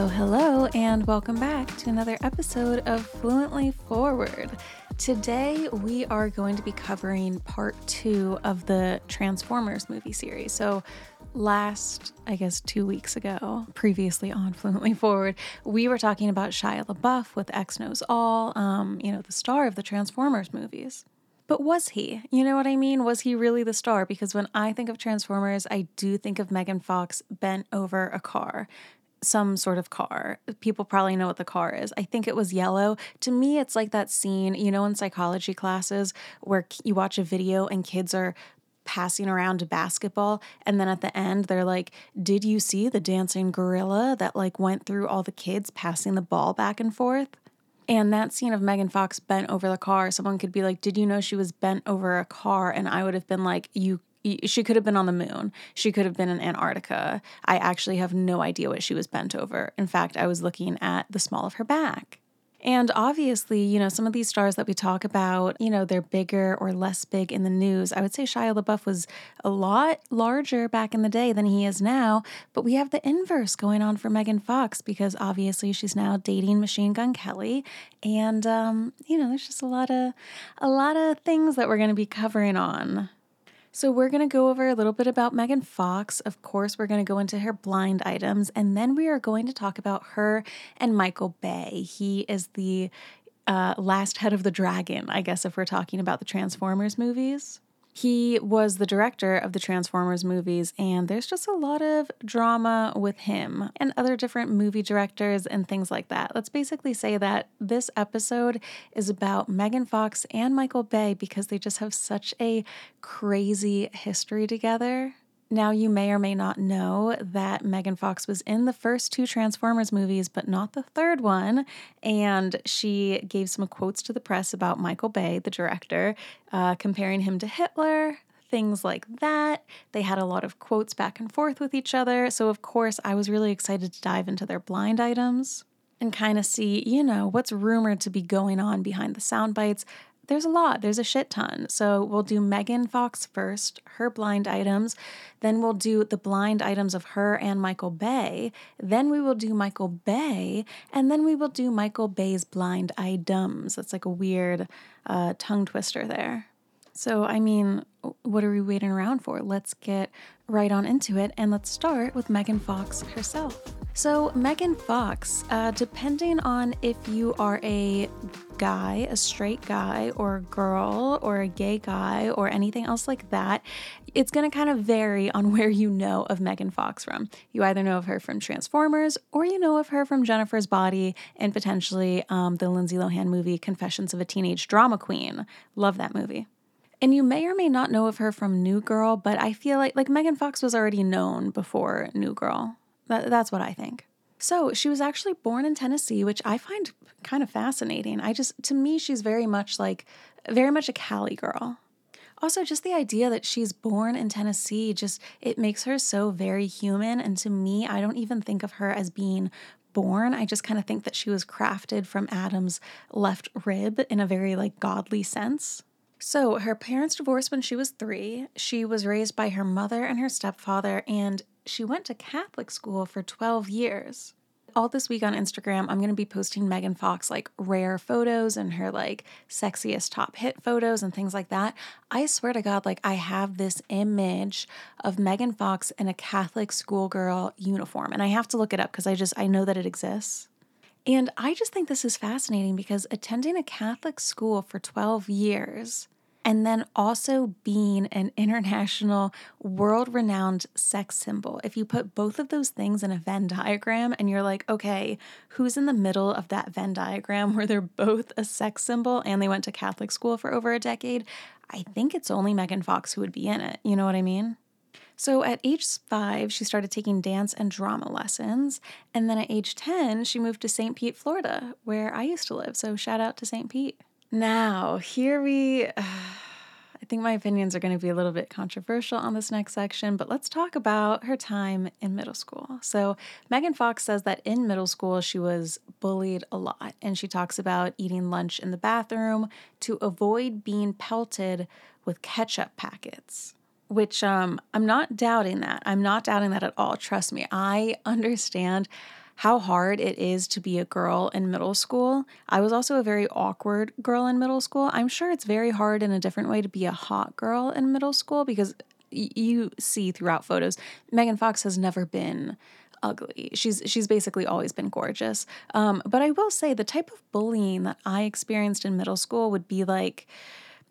Hello, and welcome back to another episode of Fluently Forward. Today, we are going to be covering part 2 of the Transformers movie series. So last, 2 weeks ago, previously on Fluently Forward, we were talking about Shia LaBeouf with X Knows All, the star of the Transformers movies. But was he? You know what I mean? Was he really the star? Because when I think of Transformers, I do think of Megan Fox bent over a car. Some sort of car. People probably know what the car is. I think it was yellow. To me, it's like that scene, you know, in psychology classes where you watch a video and kids are passing around a basketball. And then at the end, they're like, did you see the dancing gorilla that like went through all the kids passing the ball back and forth? And that scene of Megan Fox bent over the car, someone could be like, did you know she was bent over a car? And I would have been like, she could have been on the moon. She could have been in Antarctica. I actually have no idea what she was bent over. In fact, I was looking at the small of her back. And obviously, you know, some of these stars that we talk about, you know, they're bigger or less big in the news. I would say Shia LaBeouf was a lot larger back in the day than he is now, but we have the inverse going on for Megan Fox because obviously she's now dating Machine Gun Kelly. And, there's just a lot of things that we're going to be covering on. So we're going to go over a little bit about Megan Fox. Of course, we're going to go into her blind items, and then we are going to talk about her and Michael Bay. He is the last head of the dragon, I guess, if we're talking about the Transformers movies. He was the director of the Transformers movies, and there's just a lot of drama with him and other different movie directors and things like that. Let's basically say that this episode is about Megan Fox and Michael Bay because they just have such a crazy history together. Now, you may or may not know that Megan Fox was in the first 2 Transformers movies, but not the third one, and she gave some quotes to the press about Michael Bay, the director, comparing him to Hitler, things like that. They had a lot of quotes back and forth with each other, so of course, I was really excited to dive into their blind items and kind of see, you know, what's rumored to be going on behind the sound bites. There's a lot. There's a shit ton. So we'll do Megan Fox first, her blind items. Then we'll do the blind items of her and Michael Bay. Then we will do Michael Bay. And then we will do Michael Bay's blind items. That's like a weird tongue twister there. So, I mean, what are we waiting around for? Let's get right on into it, and let's start with Megan Fox herself. So, Megan Fox, depending on if you are a guy, a straight guy, or a girl, or a gay guy, or anything else like that, it's going to kind of vary on where you know of Megan Fox from. You either know of her from Transformers, or you know of her from Jennifer's Body, and potentially the Lindsay Lohan movie Confessions of a Teenage Drama Queen. Love that movie. And you may or may not know of her from New Girl, but I feel like Megan Fox was already known before New Girl. That's what I think. So she was actually born in Tennessee, which I find kind of fascinating. To me, she's very much a Cali girl. Also, just the idea that she's born in Tennessee, it makes her so very human. And to me, I don't even think of her as being born. I just kind of think that she was crafted from Adam's left rib in a very godly sense. So her parents divorced when she was 3. She was raised by her mother and her stepfather, and she went to Catholic school for 12 years. All this week on Instagram, I'm going to be posting Megan Fox rare photos and her sexiest top hit photos and things like that. I swear to God, I have this image of Megan Fox in a Catholic schoolgirl uniform, and I have to look it up because I know that it exists. And I just think this is fascinating because attending a Catholic school for 12 years and then also being an international world-renowned sex symbol. If you put both of those things in a Venn diagram and you're like, okay, who's in the middle of that Venn diagram where they're both a sex symbol and they went to Catholic school for over a decade, I think it's only Megan Fox who would be in it. You know what I mean? So at age 5, she started taking dance and drama lessons, and then at age 10, she moved to St. Pete, Florida, where I used to live, so shout out to St. Pete. Now, I think my opinions are going to be a little bit controversial on this next section, but let's talk about her time in middle school. So Megan Fox says that in middle school, she was bullied a lot, and she talks about eating lunch in the bathroom to avoid being pelted with ketchup packets. Which I'm not doubting that. I'm not doubting that at all. Trust me. I understand how hard it is to be a girl in middle school. I was also a very awkward girl in middle school. I'm sure it's very hard in a different way to be a hot girl in middle school, because you see throughout photos, Megan Fox has never been ugly. She's basically always been gorgeous. But I will say the type of bullying that I experienced in middle school would be like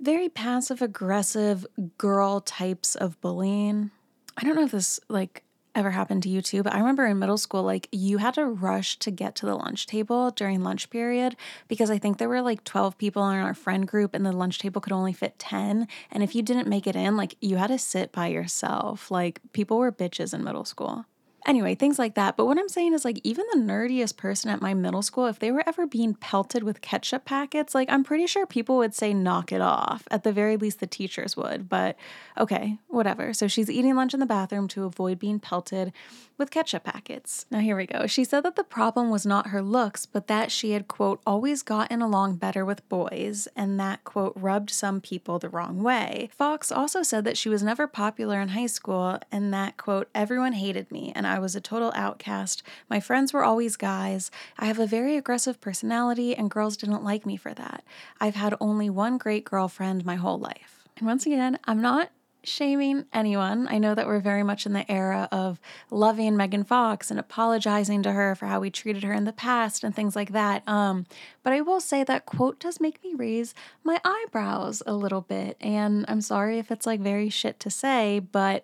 very passive aggressive girl types of bullying. I don't know if this like ever happened to you too, but I remember in middle school, like you had to rush to get to the lunch table during lunch period, because I think there were like 12 people in our friend group and the lunch table could only fit 10. And if you didn't make it in, like you had to sit by yourself. Like people were bitches in middle school. Anyway, things like that. But what I'm saying is, like, even the nerdiest person at my middle school, if they were ever being pelted with ketchup packets, like, I'm pretty sure people would say, knock it off. At the very least, the teachers would. But okay, whatever. So she's eating lunch in the bathroom to avoid being pelted with ketchup packets. Now, here we go. She said that the problem was not her looks, but that she had, quote, always gotten along better with boys, and that, quote, rubbed some people the wrong way. Fox also said that she was never popular in high school, and that, quote, everyone hated me, and I was a total outcast. My friends were always guys. I have a very aggressive personality, and girls didn't like me for that. I've had only one great girlfriend my whole life. And once again, I'm not shaming anyone. I know that we're very much in the era of loving Megan Fox and apologizing to her for how we treated her in the past and things like that. But I will say that quote does make me raise my eyebrows a little bit. And I'm sorry if it's like very shit to say, but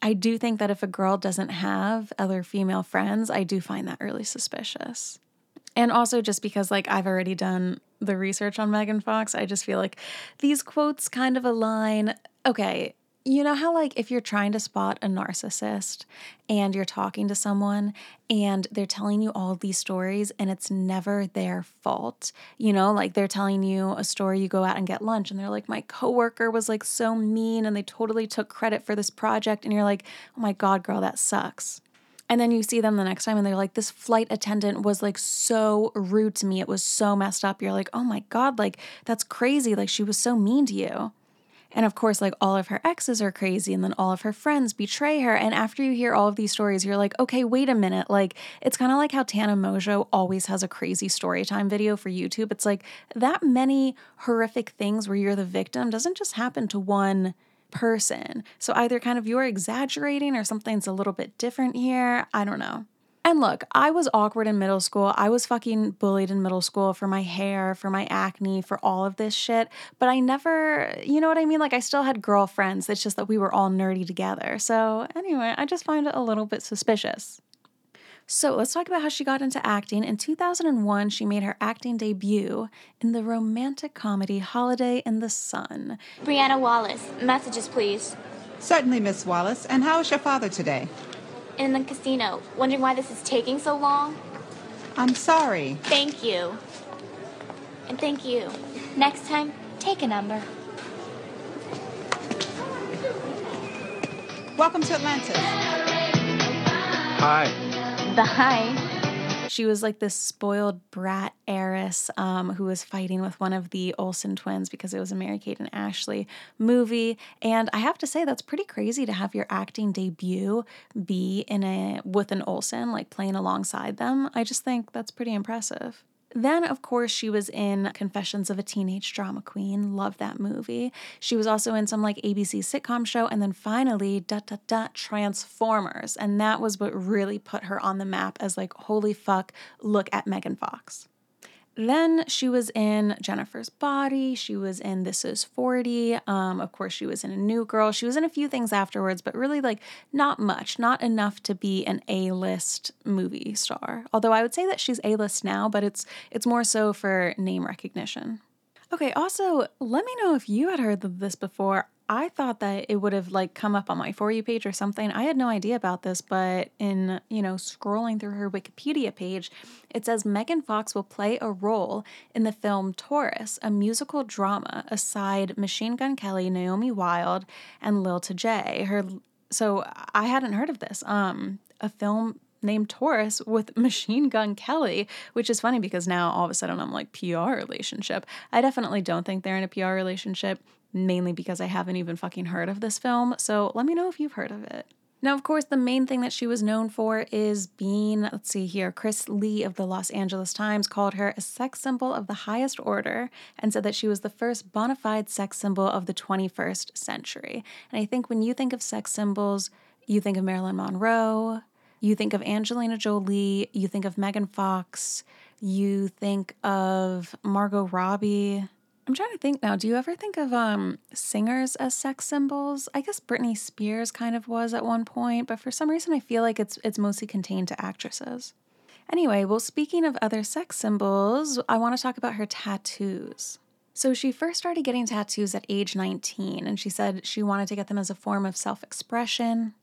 I do think that if a girl doesn't have other female friends, I do find that really suspicious. And also just because like I've already done the research on Megan Fox, I just feel like these quotes kind of align. Okay, you know how like if you're trying to spot a narcissist and you're talking to someone and they're telling you all these stories and it's never their fault, you know, like they're telling you a story, you go out and get lunch and they're like, my coworker was like so mean and they totally took credit for this project, and you're like, oh my God, girl, that sucks. And then you see them the next time and they're like, this flight attendant was like so rude to me. It was so messed up. You're like, oh my God, like that's crazy. Like she was so mean to you. And of course, like all of her exes are crazy and then all of her friends betray her. And after you hear all of these stories, you're like, okay, wait a minute. Like, it's kind of like how Tana Mongeau always has a crazy story time video for YouTube. It's like that many horrific things where you're the victim doesn't just happen to one person. So either kind of you're exaggerating or something's a little bit different here. I don't know. And look, I was awkward in middle school. I was fucking bullied in middle school for my hair, for my acne, for all of this shit. But I never, you know what I mean? Like I still had girlfriends. It's just that we were all nerdy together. So anyway, I just find it a little bit suspicious. So let's talk about how she got into acting. In 2001, she made her acting debut in the romantic comedy Holiday in the Sun. Brianna Wallace, messages please. Certainly, Miss Wallace. And how is your father today? In the casino. Wondering why this is taking so long? I'm sorry. Thank you. And thank you. Next time, take a number. Welcome to Atlantis. Hi. Bye. She was like this spoiled brat heiress who was fighting with one of the Olsen twins because it was a Mary-Kate and Ashley movie. And I have to say, that's pretty crazy to have your acting debut be with an Olsen, like playing alongside them. I just think that's pretty impressive. Then, of course, she was in Confessions of a Teenage Drama Queen. Love that movie. She was also in some like ABC sitcom show. And then finally, Transformers. And that was what really put her on the map as like, holy fuck, look at Megan Fox. Then she was in Jennifer's Body. She was in This Is 40. Of course, she was in a New Girl. She was in a few things afterwards, but really like not much, not enough to be an A-list movie star. Although I would say that she's A-list now, but it's more so for name recognition. Okay, also, let me know if you had heard of this before. I thought that it would have like come up on my For You page or something. I had no idea about this, but in, you know, scrolling through her Wikipedia page, it says Megan Fox will play a role in the film Taurus, a musical drama aside Machine Gun Kelly, Naomi Wilde, and Lil to Jay. So I hadn't heard of this. A film named Taurus with Machine Gun Kelly, which is funny because now all of a sudden I'm like PR relationship. I definitely don't think they're in a PR relationship, mainly because I haven't even fucking heard of this film. So let me know if you've heard of it. Now, of course, the main thing that she was known for is being, let's see here, Chris Lee of the Los Angeles Times called her a sex symbol of the highest order and said that she was the first bona fide sex symbol of the 21st century. And I think when you think of sex symbols, you think of Marilyn Monroe, you think of Angelina Jolie, you think of Megan Fox, you think of Margot Robbie. I'm trying to think now. Do you ever think of singers as sex symbols? I guess Britney Spears kind of was at one point, but for some reason I feel like it's mostly contained to actresses. Anyway, well, speaking of other sex symbols, I want to talk about her tattoos. So she first started getting tattoos at age 19, and she said she wanted to get them as a form of self-expression.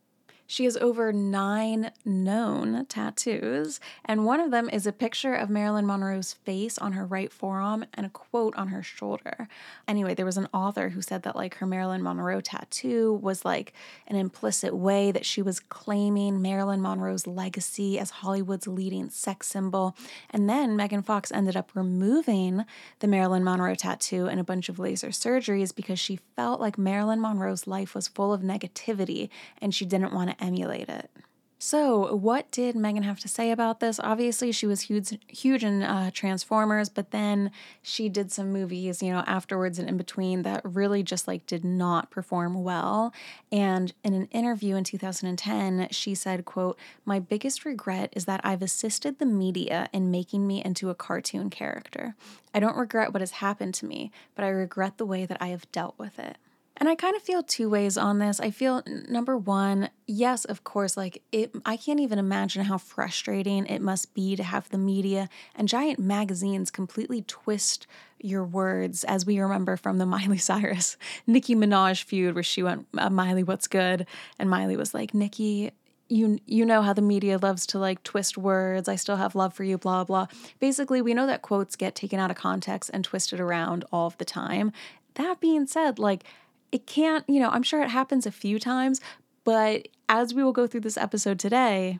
She has over 9 known tattoos, and one of them is a picture of Marilyn Monroe's face on her right forearm and a quote on her shoulder. Anyway, there was an author who said that like her Marilyn Monroe tattoo was like an implicit way that she was claiming Marilyn Monroe's legacy as Hollywood's leading sex symbol. And then Megan Fox ended up removing the Marilyn Monroe tattoo and a bunch of laser surgeries because she felt like Marilyn Monroe's life was full of negativity and she didn't want to emulate it. So what did Megan have to say about this? Obviously, she was huge in Transformers, but then she did some movies, you know, afterwards and in between that really just like did not perform well. And in an interview in 2010, she said, quote, "My biggest regret is that I've assisted the media in making me into a cartoon character. I don't regret what has happened to me, but I regret the way that I have dealt with it." And I kind of feel two ways on this. I feel, number one, yes, of course, like I can't even imagine how frustrating it must be to have the media and giant magazines completely twist your words, as we remember from the Miley Cyrus, Nicki Minaj feud where she went, "Miley, what's good?" And Miley was like, "Nicki, you know how the media loves to like twist words. I still have love for you, blah, blah." Basically, we know that quotes get taken out of context and twisted around all of the time. That being said, like, it can't, you know, I'm sure it happens a few times, but as we will go through this episode today,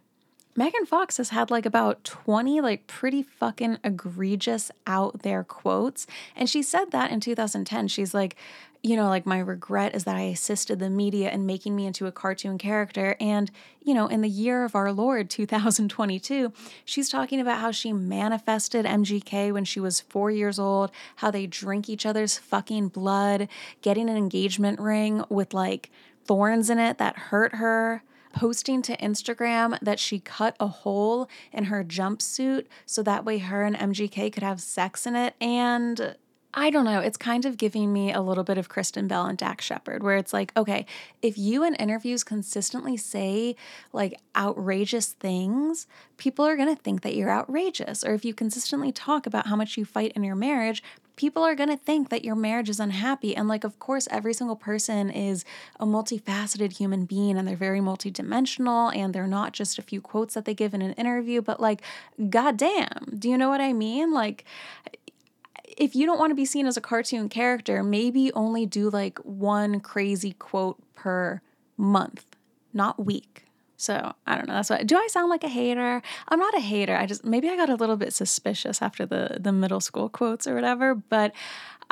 Megan Fox has had like about 20 like pretty fucking egregious out there quotes. And she said that in 2010, she's like, you know, like, "My regret is that I assisted the media in making me into a cartoon character." And, you know, in the year of our Lord, 2022, she's talking about how she manifested MGK when she was 4 years old, how they drink each other's fucking blood, getting an engagement ring with like thorns in it that hurt her, posting to Instagram that she cut a hole in her jumpsuit so that way her and MGK could have sex in it. And I don't know, it's kind of giving me a little bit of Kristen Bell and Dax Shepard, where it's like, okay, if you in interviews consistently say like outrageous things, people are going to think that you're outrageous. Or if you consistently talk about how much you fight in your marriage, people are going to think that your marriage is unhappy. And like, of course, every single person is a multifaceted human being and they're very multidimensional and they're not just a few quotes that they give in an interview, but like, goddamn, do you know what I mean? Like, if you don't want to be seen as a cartoon character, maybe only do like one crazy quote per month, not week. So I don't know. That's what. Do I sound like a hater? I'm not a hater. I just, maybe I got a little bit suspicious after the middle school quotes or whatever. But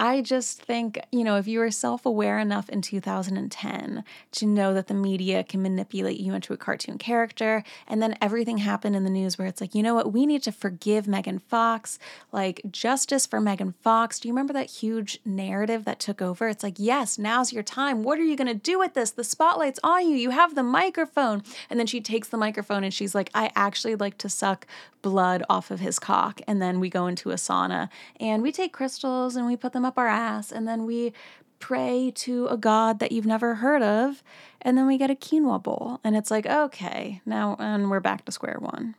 I just think, you know, if you were self-aware enough in 2010 to know that the media can manipulate you into a cartoon character, and then everything happened in the news where it's like, you know what, we need to forgive Megan Fox, like justice for Megan Fox. Do you remember that huge narrative that took over? It's like, yes, now's your time. What are you going to do with this? The spotlight's on you. You have the microphone. And then she takes the microphone and she's like, "I actually like to suck blood off of his cock." And then we go into a sauna and we take crystals and we put them up our ass, and then we pray to a god that you've never heard of, and then we get a quinoa bowl. And it's like, okay, now, and we're back to square one.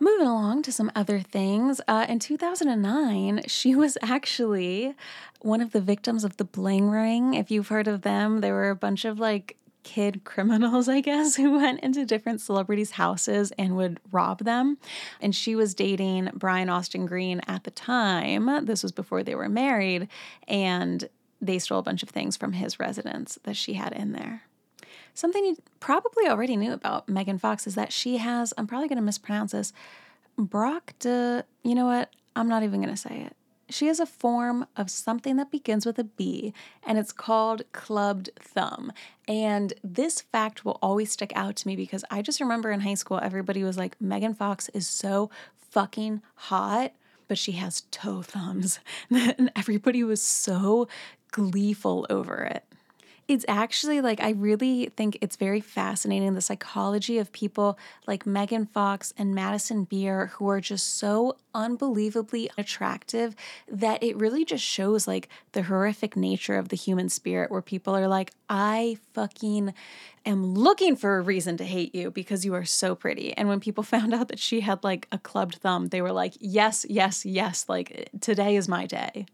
Moving along to some other things, in 2009, she was actually one of the victims of the Bling Ring. If you've heard of them, there were a bunch of like kid criminals, I guess, who went into different celebrities' houses and would rob them. And she was dating Brian Austin Green at the time. This was before they were married, and they stole a bunch of things from his residence that she had in there. Something you probably already knew about Megan Fox is that she has, I'm probably going to mispronounce this, Brock de, you know what? I'm not even going to say it. She is a form of something that begins with a B, and it's called clubbed thumb. And this fact will always stick out to me because I just remember in high school, everybody was like, Megan Fox is so fucking hot, but she has toe thumbs. And everybody was so gleeful over it. It's actually like, I really think it's very fascinating, the psychology of people like Megan Fox and Madison Beer, who are just so unbelievably attractive that it really just shows like the horrific nature of the human spirit, where people are like, I fucking am looking for a reason to hate you because you are so pretty. And when people found out that she had like a clubbed thumb, they were like, yes, yes, yes, like today is my day.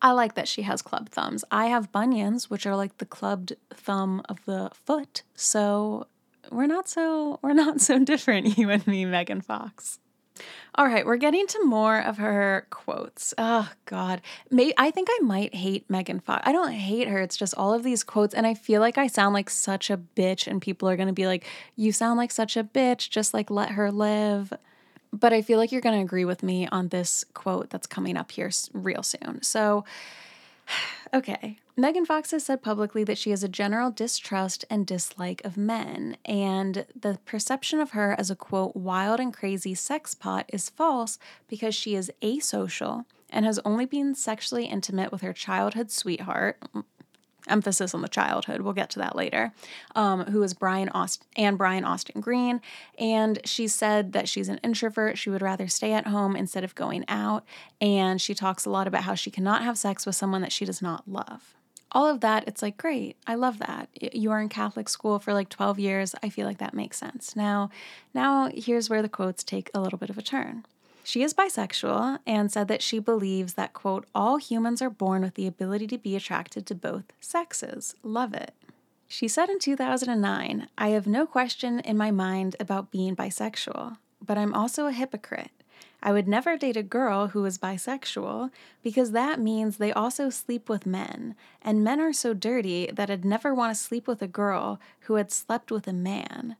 I like that she has clubbed thumbs. I have bunions, which are like the clubbed thumb of the foot. So we're not so different, you and me, Megan Fox. All right, we're getting to more of her quotes. Oh, God. I think I might hate Megan Fox. I don't hate her. It's just all of these quotes, and I feel like I sound like such a bitch, and people are going to be like, you sound like such a bitch, just like let her live. But I feel like you're going to agree with me on this quote that's coming up here real soon. So, okay. Megan Fox has said publicly that she has a general distrust and dislike of men, and the perception of her as a, quote, wild and crazy sex pot is false because she is asocial and has only been sexually intimate with her childhood sweetheart, emphasis on the childhood, we'll get to that later, who is Brian Austin Green, and she said that she's an introvert, she would rather stay at home instead of going out, and she talks a lot about how she cannot have sex with someone that she does not love. All of that, it's like, great, I love that. You were in Catholic school for like 12 years, I feel like that makes sense. Now here's where the quotes take a little bit of a turn. She is bisexual and said that she believes that, quote, all humans are born with the ability to be attracted to both sexes. Love it. She said in 2009, I have no question in my mind about being bisexual, but I'm also a hypocrite. I would never date a girl who is bisexual because that means they also sleep with men, and men are so dirty that I'd never want to sleep with a girl who had slept with a man.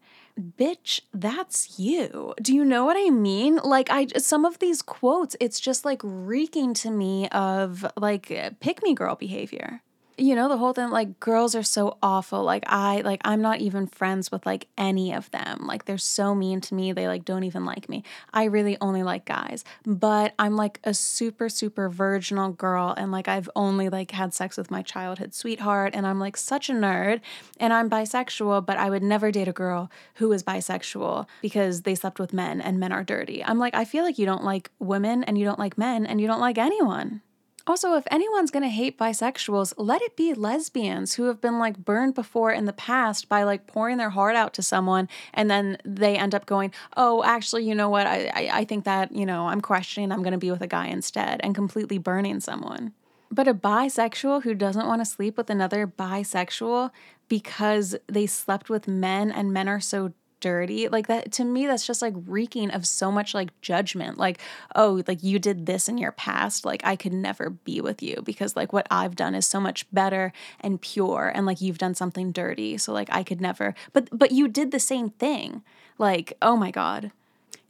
Bitch, that's you. Do you know what I mean? Like, some of these quotes, it's just like reeking to me of like pick me girl behavior. You know, the whole thing, like, girls are so awful. Like, I'm not even friends with like any of them. Like, they're so mean to me. They like don't even like me. I really only like guys, but I'm like a super, super virginal girl. And like, I've only like had sex with my childhood sweetheart, and I'm like such a nerd, and I'm bisexual, but I would never date a girl who is bisexual because they slept with men and men are dirty. I'm like, I feel like you don't like women and you don't like men and you don't like anyone. Also, if anyone's going to hate bisexuals, let it be lesbians who have been like burned before in the past by like pouring their heart out to someone, and then they end up going, oh, actually, you know what? I think that, you know, I'm questioning, I'm going to be with a guy instead, and completely burning someone. But a bisexual who doesn't want to sleep with another bisexual because they slept with men and men are so dirty, like, that to me, that's just like reeking of so much like judgment, like, oh, like you did this in your past, like I could never be with you because like what I've done is so much better and pure, and like you've done something dirty, so like I could never, but you did the same thing, like, oh my God.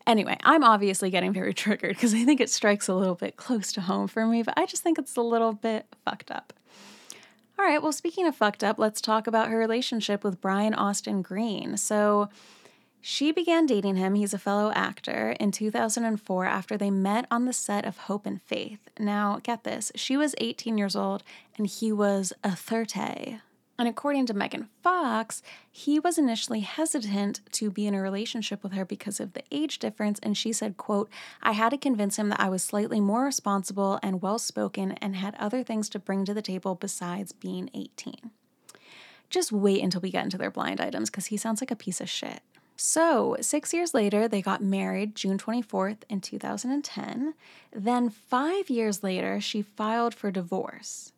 Anyway, I'm obviously getting very triggered because I think it strikes a little bit close to home for me, but I just think it's a little bit fucked up. All right, well, speaking of fucked up, let's talk about her relationship with Brian Austin Green. So she began dating him, he's a fellow actor, in 2004 after they met on the set of Hope and Faith. Now, get this, she was 18 years old and he was 30. And according to Megan Fox, he was initially hesitant to be in a relationship with her because of the age difference, and she said, quote, I had to convince him that I was slightly more responsible and well-spoken and had other things to bring to the table besides being 18. Just wait until we get into their blind items because he sounds like a piece of shit. So 6 years later, they got married June 24th in 2010. Then 5 years later, she filed for divorce.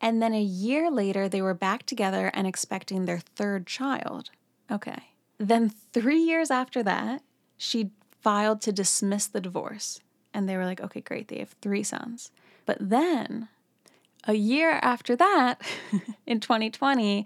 And then a year later, they were back together and expecting their third child. Okay. Then 3 years after that, she filed to dismiss the divorce. And they were like, okay, great, they have three sons. But then a year after that, in 2020,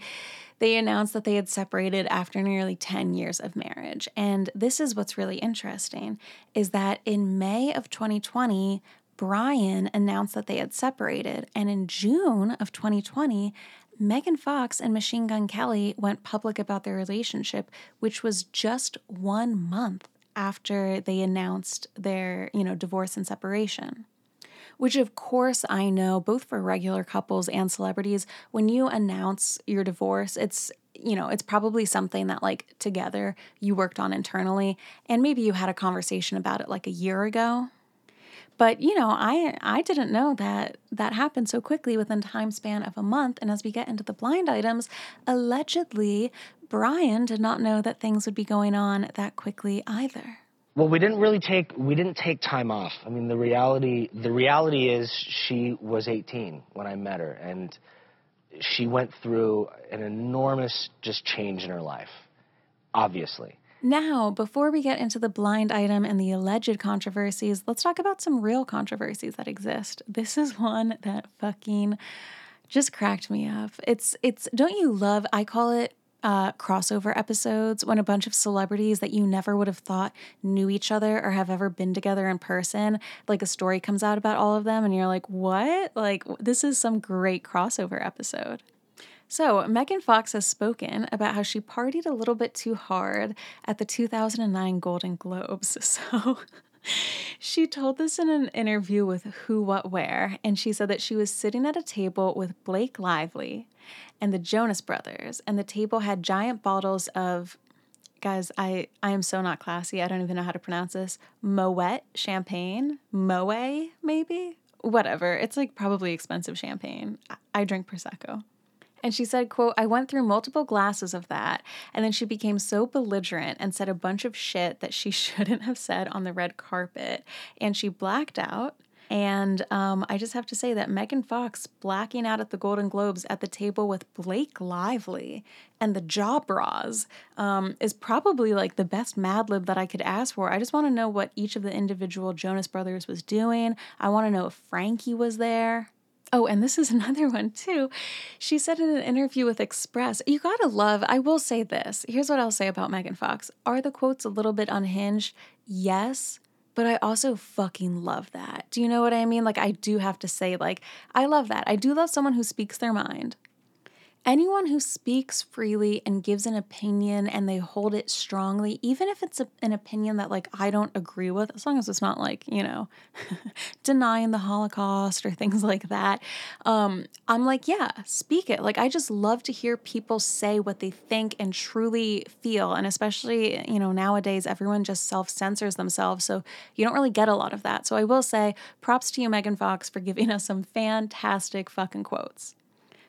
they announced that they had separated after nearly 10 years of marriage. And this is what's really interesting, is that in May of 2020, Brian announced that they had separated, and in June of 2020, Megan Fox and Machine Gun Kelly went public about their relationship, which was just 1 month after they announced their, divorce and separation. Which, of course, I know, both for regular couples and celebrities, when you announce your divorce, it's probably something that, together you worked on internally, and maybe you had a conversation about it, a year ago. But, I didn't know that happened so quickly within time span of a month. And as we get into the blind items, allegedly, Brian did not know that things would be going on that quickly either. Well, we didn't take time off. I mean, the reality is she was 18 when I met her, and she went through an enormous change in her life, obviously. Now, before we get into the blind item and the alleged controversies, let's talk about some real controversies that exist. This is one that fucking just cracked me up. It's don't you love, I call it crossover episodes, when a bunch of celebrities that you never would have thought knew each other or have ever been together in person, a story comes out about all of them and you're like, what? This is some great crossover episode. So, Megan Fox has spoken about how she partied a little bit too hard at the 2009 Golden Globes. So, she told this in an interview with Who What Where, and she said that she was sitting at a table with Blake Lively and the Jonas Brothers, and the table had giant bottles of, guys, I am so not classy, I don't even know how to pronounce this, Moet champagne, Moet maybe? Whatever, it's probably expensive champagne. I drink Prosecco. And she said, quote, I went through multiple glasses of that, and then she became so belligerent and said a bunch of shit that she shouldn't have said on the red carpet, and she blacked out. And I just have to say that Megan Fox blacking out at the Golden Globes at the table with Blake Lively and the Jaw Bras is probably the best Mad Lib that I could ask for. I just want to know what each of the individual Jonas Brothers was doing. I want to know if Frankie was there. Oh, and this is another one too. She said in an interview with Express, you gotta love, I will say this. Here's what I'll say about Megan Fox. Are the quotes a little bit unhinged? Yes, but I also fucking love that. Do you know what I mean? I do have to say, I love that. I do love someone who speaks their mind. Anyone who speaks freely and gives an opinion and they hold it strongly, even if it's an opinion that I don't agree with, as long as it's not denying the Holocaust or things like that, I'm yeah, speak it. I just love to hear people say what they think and truly feel. And especially, nowadays everyone just self-censors themselves. So you don't really get a lot of that. So I will say props to you, Megan Fox, for giving us some fantastic fucking quotes.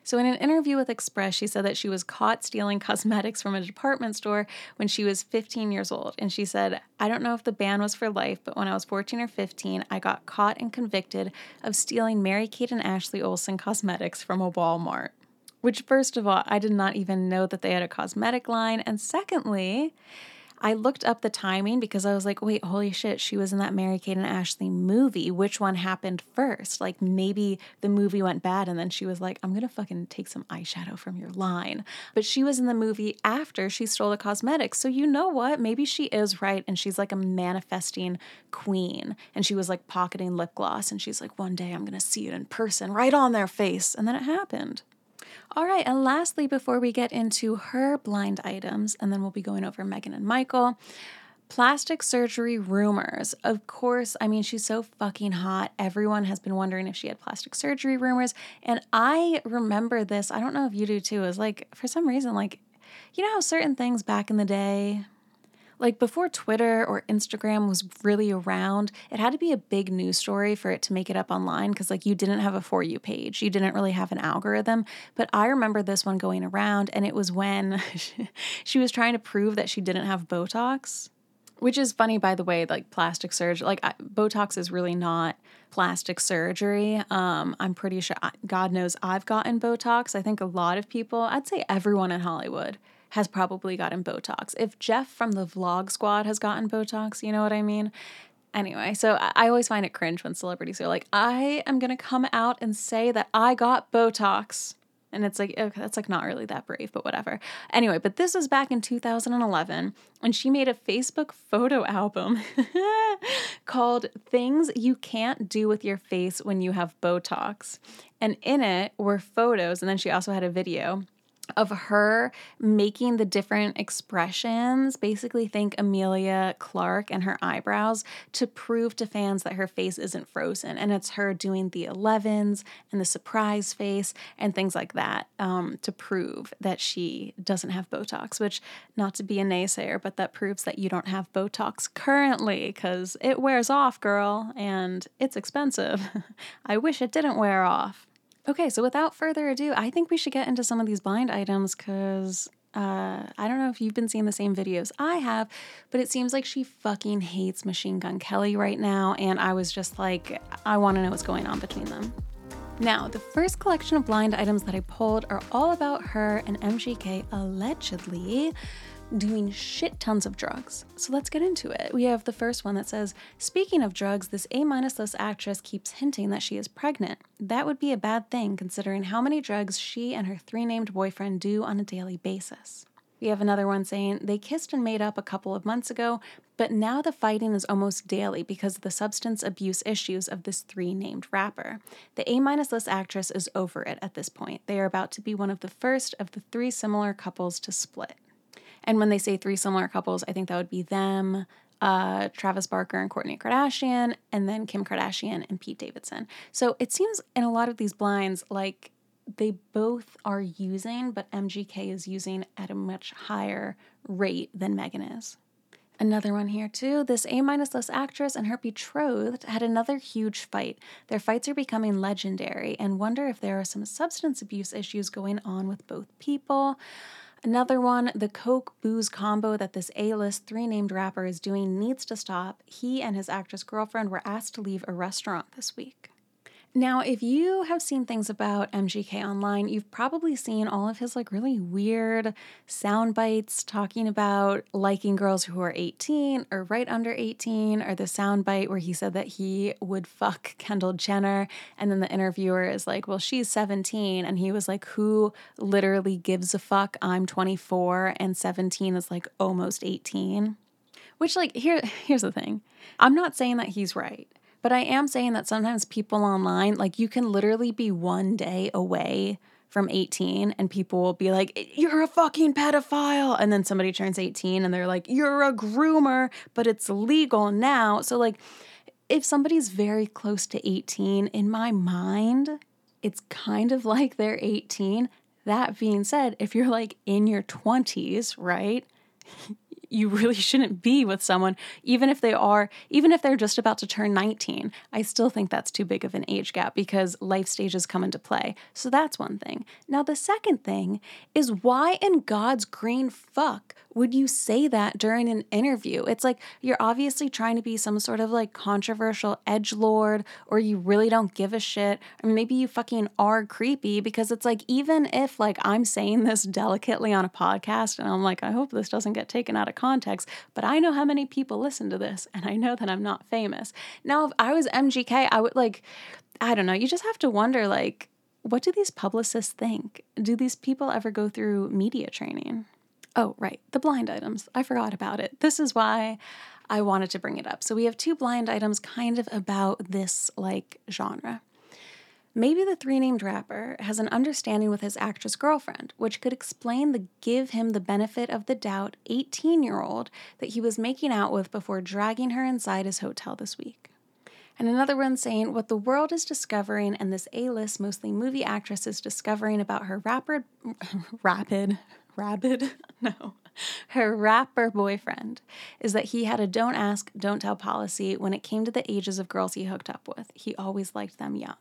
So in an interview with Express, she said that she was caught stealing cosmetics from a department store when she was 15 years old. And she said, I don't know if the ban was for life, but when I was 14 or 15, I got caught and convicted of stealing Mary-Kate and Ashley Olsen cosmetics from a Walmart. Which, first of all, I did not even know that they had a cosmetic line. And secondly, I looked up the timing because I was like, wait, holy shit, she was in that Mary-Kate and Ashley movie. Which one happened first? Maybe the movie went bad and then she was like, I'm going to fucking take some eyeshadow from your line. But she was in the movie after she stole the cosmetics. So you know what? Maybe she is right and she's a manifesting queen. And she was pocketing lip gloss and she's like, one day I'm going to see it in person right on their face. And then it happened. All right, and lastly, before we get into her blind items, and then we'll be going over Megan and Michael, plastic surgery rumors. Of course, I mean, she's so fucking hot. Everyone has been wondering if she had plastic surgery rumors, and I remember this. I don't know if you do too. Is for some reason, you know how certain things back in the day, before Twitter or Instagram was really around, it had to be a big news story for it to make it up online because, you didn't have a For You page. You didn't really have an algorithm. But I remember this one going around, and it was when she was trying to prove that she didn't have Botox, which is funny, by the way, plastic surgery. Botox is really not plastic surgery. I'm pretty sure, God knows I've gotten Botox. I think a lot of people, I'd say everyone in Hollywood, has probably gotten Botox. If Jeff from the Vlog Squad has gotten Botox, you know what I mean? Anyway, so I always find it cringe when celebrities are like, I am going to come out and say that I got Botox. And it's like, okay, that's like not really that brave, but whatever. Anyway, but this was back in 2011, and she made a Facebook photo album called Things You Can't Do With Your Face When You Have Botox. And in it were photos, and then she also had a video of her making the different expressions, basically think Amelia Clark and her eyebrows, to prove to fans that her face isn't frozen. And it's her doing the 11s and the surprise face and things like that, to prove that she doesn't have Botox, which, not to be a naysayer, but that proves that you don't have Botox currently, because it wears off, girl, and it's expensive. I wish it didn't wear off. Okay, so without further ado, I think we should get into some of these blind items, because I don't know if you've been seeing the same videos I have, but it seems like she fucking hates Machine Gun Kelly right now, and I was just like, I want to know what's going on between them. Now, the first collection of blind items that I pulled are all about her and MGK allegedly doing shit tons of drugs. So let's get into it. We have the first one that says, speaking of drugs, this A- list actress keeps hinting that she is pregnant. That would be a bad thing considering how many drugs she and her three named boyfriend do on a daily basis. We have another one saying, they kissed and made up a couple of months ago, but now the fighting is almost daily because of the substance abuse issues of this three named rapper. The A- list actress is over it at this point. They are about to be one of the first of the three similar couples to split. And when they say three similar couples, I think that would be them, Travis Barker and Kourtney Kardashian, and then Kim Kardashian and Pete Davidson. So it seems in a lot of these blinds, like they both are using, but MGK is using at a much higher rate than Megan is. Another one here too, this A- actress and her betrothed had another huge fight. Their fights are becoming legendary, and wonder if there are some substance abuse issues going on with both people. Another one, the coke-booze combo that this A-list three-named rapper is doing needs to stop. He and his actress girlfriend were asked to leave a restaurant this week. Now, if you have seen things about MGK online, you've probably seen all of his like really weird sound bites talking about liking girls who are 18 or right under 18, or the sound bite where he said that he would fuck Kendall Jenner, and then the interviewer is like, well, she's 17, and he was like, who literally gives a fuck? I'm 24, and 17 is like almost 18, which like here's the thing. I'm not saying that he's right. But I am saying that sometimes people online, like you can literally be one day away from 18 and people will be like, you're a fucking pedophile. And then somebody turns 18 and they're like, you're a groomer, but it's legal now. So like if somebody's very close to 18, in my mind, it's kind of like they're 18. That being said, if you're like in your 20s, right? You really shouldn't be with someone, even if they're just about to turn 19. I still think that's too big of an age gap because life stages come into play. So that's one thing. Now, the second thing is, why in God's green fuck would you say that during an interview? It's like, you're obviously trying to be some sort of like controversial edgelord, or you really don't give a shit, or maybe you fucking are creepy, because it's like, even if like I'm saying this delicately on a podcast and I'm like, I hope this doesn't get taken out of context, but I know how many people listen to this, and I know that I'm not famous. Now, if I was MGK, I would like, I don't know, you just have to wonder, like, what do these publicists think? Do these people ever go through media training? Oh, right, the blind items. I forgot about it. This is why I wanted to bring it up. So we have two blind items kind of about this, like, genre. Maybe the three-named rapper has an understanding with his actress girlfriend, which could explain the give him the benefit of the doubt 18-year-old that he was making out with before dragging her inside his hotel this week. And another one saying, what the world is discovering, and this A-list, mostly movie actress, is discovering about her rapper boyfriend is that he had a don't ask, don't tell policy when it came to the ages of girls he hooked up with. He always liked them young.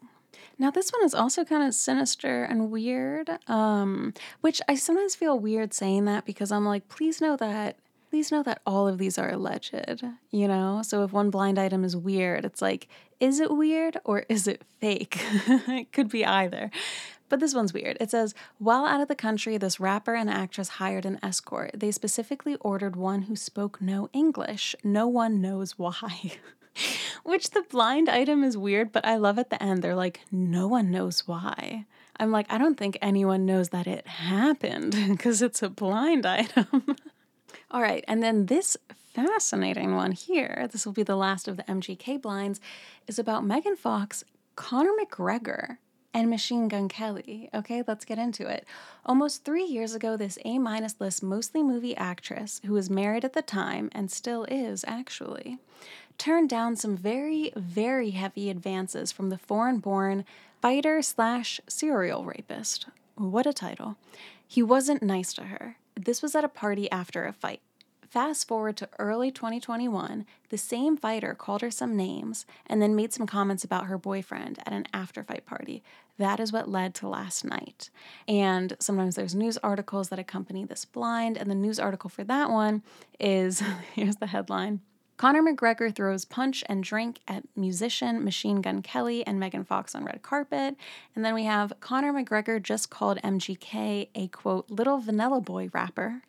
Now, this one is also kind of sinister and weird, which I sometimes feel weird saying that, because I'm like, please know that all of these are alleged, you know? So if one blind item is weird, it's like, is it weird or is it fake? It could be either. But this one's weird. It says, while out of the country, this rapper and actress hired an escort. They specifically ordered one who spoke no English. No one knows why. Which the blind item is weird, but I love at the end. They're like, no one knows why. I'm like, I don't think anyone knows that it happened because it's a blind item. All right, and then this fascinating one here, this will be the last of the MGK blinds, is about Megan Fox, Conor McGregor, and Machine Gun Kelly. Okay, let's get into it. Almost 3 years ago, this A- list mostly movie actress, who was married at the time and still is actually, turned down some very, very heavy advances from the foreign-born fighter/serial rapist. What a title. He wasn't nice to her. This was at a party after a fight. Fast forward to early 2021, the same fighter called her some names and then made some comments about her boyfriend at an after-fight party. That is what led to last night. And sometimes there's news articles that accompany this blind, and the news article for that one is, here's the headline, Conor McGregor throws punch and drink at musician Machine Gun Kelly and Megan Fox on red carpet. And then we have Conor McGregor just called MGK a, quote, little vanilla boy rapper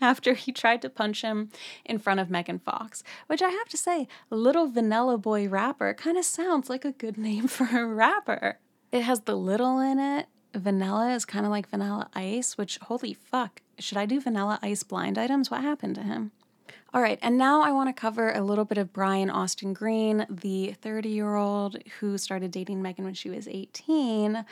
after he tried to punch him in front of Megan Fox, which I have to say, little vanilla boy rapper kind of sounds like a good name for a rapper. It has the little in it. Vanilla is kind of like Vanilla Ice, which, holy fuck, should I do Vanilla Ice blind items? What happened to him? All right, and now I want to cover a little bit of Brian Austin Green, the 30-year-old who started dating Megan when she was 18.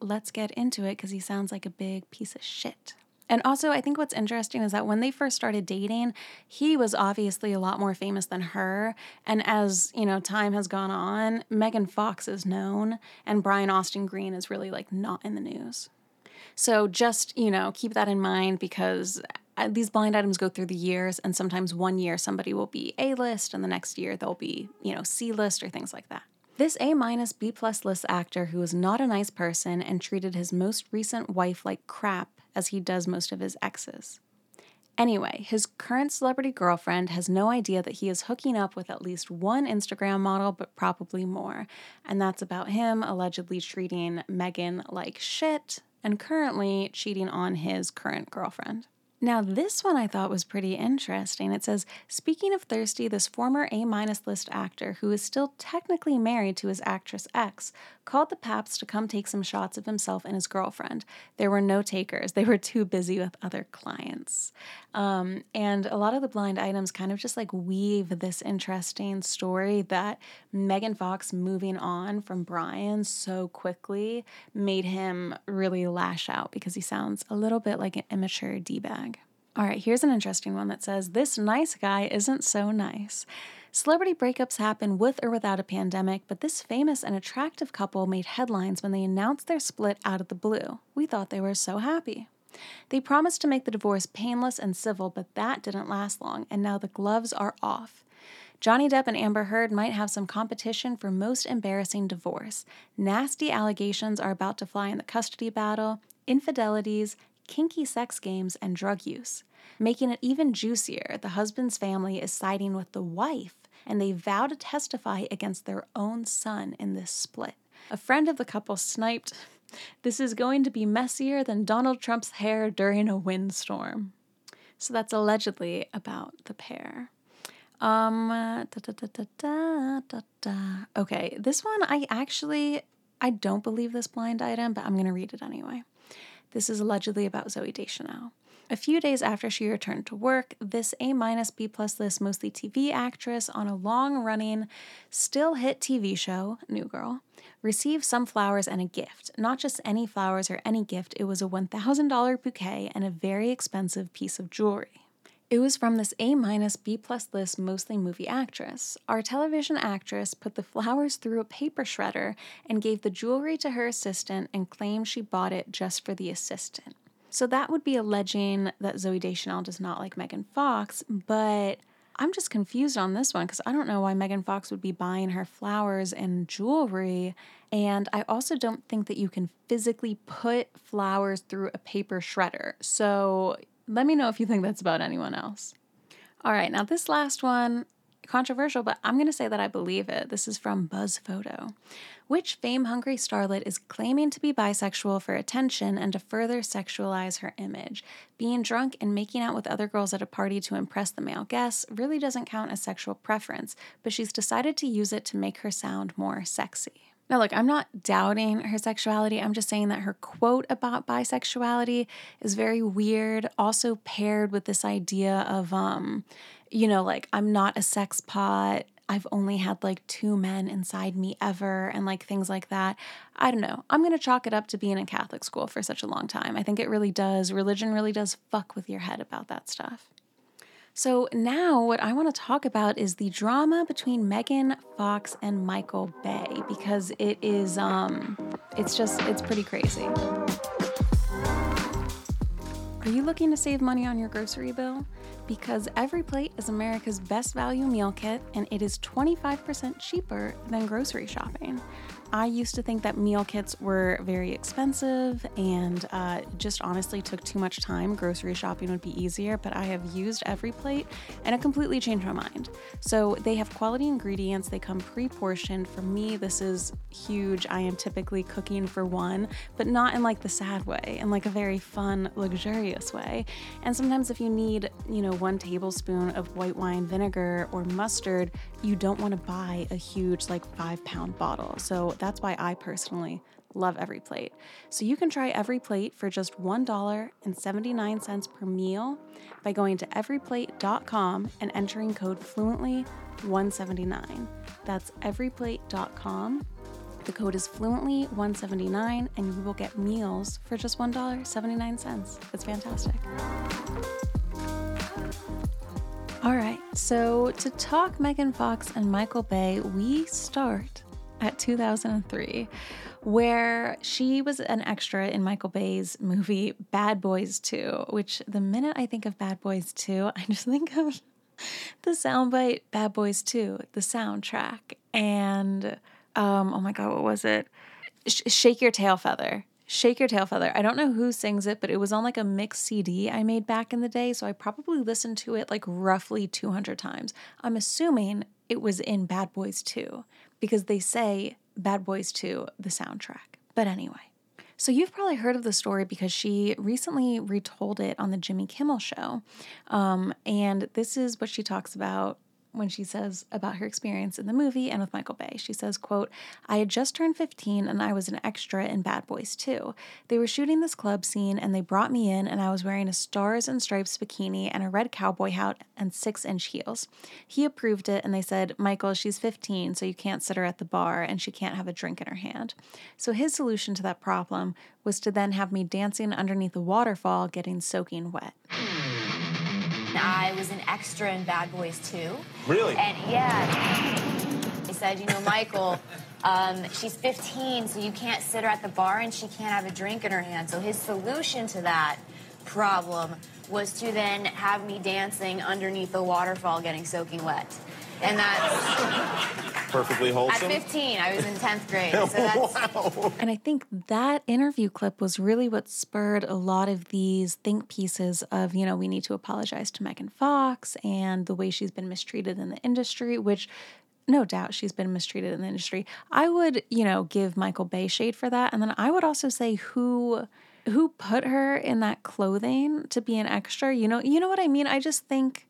Let's get into it because he sounds like a big piece of shit. And also, I think what's interesting is that when they first started dating, he was obviously a lot more famous than her. And as, you know, time has gone on, Megan Fox is known, and Brian Austin Green is really, like, not in the news. So just, you know, keep that in mind because these blind items go through the years, and sometimes one year somebody will be A-list, and the next year they'll be, you know, C-list or things like that. This A- B+ list actor who was not a nice person and treated his most recent wife like crap, as he does most of his exes. Anyway, his current celebrity girlfriend has no idea that he is hooking up with at least one Instagram model, but probably more. And that's about him allegedly treating Megan like shit and currently cheating on his current girlfriend. Now, this one I thought was pretty interesting. It says, speaking of thirsty, this former A- list actor, who is still technically married to his actress ex, called the Paps to come take some shots of himself and his girlfriend. There were no takers. They were too busy with other clients. And a lot of the blind items kind of just like weave this interesting story that Megan Fox moving on from Brian so quickly made him really lash out because he sounds a little bit like an immature D-bag. All right, here's an interesting one that says, this nice guy isn't so nice. Celebrity breakups happen with or without a pandemic, but this famous and attractive couple made headlines when they announced their split out of the blue. We thought they were so happy. They promised to make the divorce painless and civil, but that didn't last long, and now the gloves are off. Johnny Depp and Amber Heard might have some competition for most embarrassing divorce. Nasty allegations are about to fly in the custody battle, infidelities, kinky sex games, and drug use. Making it even juicier, the husband's family is siding with the wife, and they vow to testify against their own son in this split. A friend of the couple sniped, "This is going to be messier than Donald Trump's hair during a windstorm." So that's allegedly about the pair. Okay, this one I don't believe this blind item, but I'm going to read it anyway. This is allegedly about Zooey Deschanel. A few days after she returned to work, this A- B+ list mostly TV actress on a long-running, still-hit TV show, New Girl, received some flowers and a gift. Not just any flowers or any gift, it was a $1,000 bouquet and a very expensive piece of jewelry. It was from this A- B+ list mostly movie actress. Our television actress put the flowers through a paper shredder and gave the jewelry to her assistant and claimed she bought it just for the assistant. So that would be alleging that Zooey Deschanel does not like Megan Fox, but I'm just confused on this one because I don't know why Megan Fox would be buying her flowers and jewelry, and I also don't think that you can physically put flowers through a paper shredder. So let me know if you think that's about anyone else. All right, now this last one, controversial, but I'm going to say that I believe it. This is from BuzzPhoto. Which fame-hungry starlet is claiming to be bisexual for attention and to further sexualize her image? Being drunk and making out with other girls at a party to impress the male guests really doesn't count as sexual preference, but she's decided to use it to make her sound more sexy. Now, look, I'm not doubting her sexuality. I'm just saying that her quote about bisexuality is very weird, also paired with this idea of, I'm not a sex pot. I've only had like two men inside me ever and like things like that. I don't know. I'm going to chalk it up to being in Catholic school for such a long time. I think it really does. Religion really does fuck with your head about that stuff. So now what I want to talk about is the drama between Megan Fox and Michael Bay, because it is, it's pretty crazy. Are you looking to save money on your grocery bill? Because Every Plate is America's best value meal kit, and it is 25% cheaper than grocery shopping. I used to think that meal kits were very expensive and just honestly took too much time. Grocery shopping would be easier, but I have used Every Plate and it completely changed my mind. So they have quality ingredients. They come pre-portioned. For me, this is huge. I am typically cooking for one, but not in like the sad way, in like a very fun, luxurious way. And sometimes if you need, 1 tablespoon of white wine vinegar or mustard, you don't want to buy a huge like 5-pound bottle. So that's why I personally love Every Plate. So you can try Every Plate for just $1.79 per meal by going to everyplate.com and entering code Fluently179. That's everyplate.com. The code is Fluently179 and you will get meals for just $1.79. It's fantastic. All right, so to talk Megan Fox and Michael Bay, we start at 2003, where she was an extra in Michael Bay's movie Bad Boys 2, which the minute I think of Bad Boys 2, I just think of the soundbite Bad Boys 2, the soundtrack, and oh my God, what was it? Shake Your Tail Feather. Shake Your Tail Feather. I don't know who sings it, but it was on like a mixed CD I made back in the day, so I probably listened to it like roughly 200 times. I'm assuming it was in Bad Boys 2, because they say Bad Boys 2, the soundtrack. But anyway. So you've probably heard of the story because she recently retold it on the Jimmy Kimmel show. And this is what she talks about when she says about her experience in the movie and with Michael Bay. She says, quote, I had just turned 15 and I was an extra in Bad Boys 2. They were shooting this club scene and they brought me in and I was wearing a stars and stripes bikini and a red cowboy hat and 6-inch heels. He approved it and they said, Michael, she's 15, so you can't sit her at the bar and she can't have a drink in her hand. So his solution to that problem was to then have me dancing underneath the waterfall getting soaking wet. I was an extra in Bad Boys 2. Really? And yeah. He said, Michael, she's 15, so you can't sit her at the bar and she can't have a drink in her hand. So his solution to that problem was to then have me dancing underneath the waterfall getting soaking wet. And that's perfectly wholesome. At 15, I was in 10th grade. So that's... Wow. And I think that interview clip was really what spurred a lot of these think pieces of, we need to apologize to Megan Fox and the way she's been mistreated in the industry, which no doubt she's been mistreated in the industry. I would, give Michael Bay shade for that. And then I would also say who put her in that clothing to be an extra? You know what I mean? I think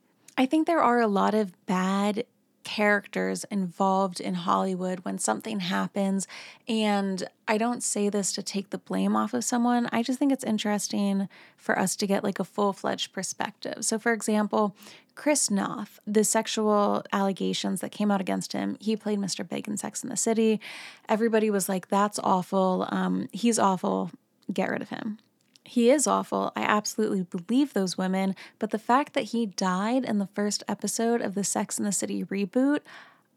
there are a lot of bad characters involved in Hollywood when something happens, and I don't say this to take the blame off of someone. I just think it's interesting for us to get like a full-fledged perspective. So for example, Chris Noth, the sexual allegations that came out against him, he played Mr. Big in Sex and the City. Everybody was like, that's awful. He's awful. Get rid of him. He is awful. I absolutely believe those women, but the fact that he died in the first episode of the Sex and the City reboot,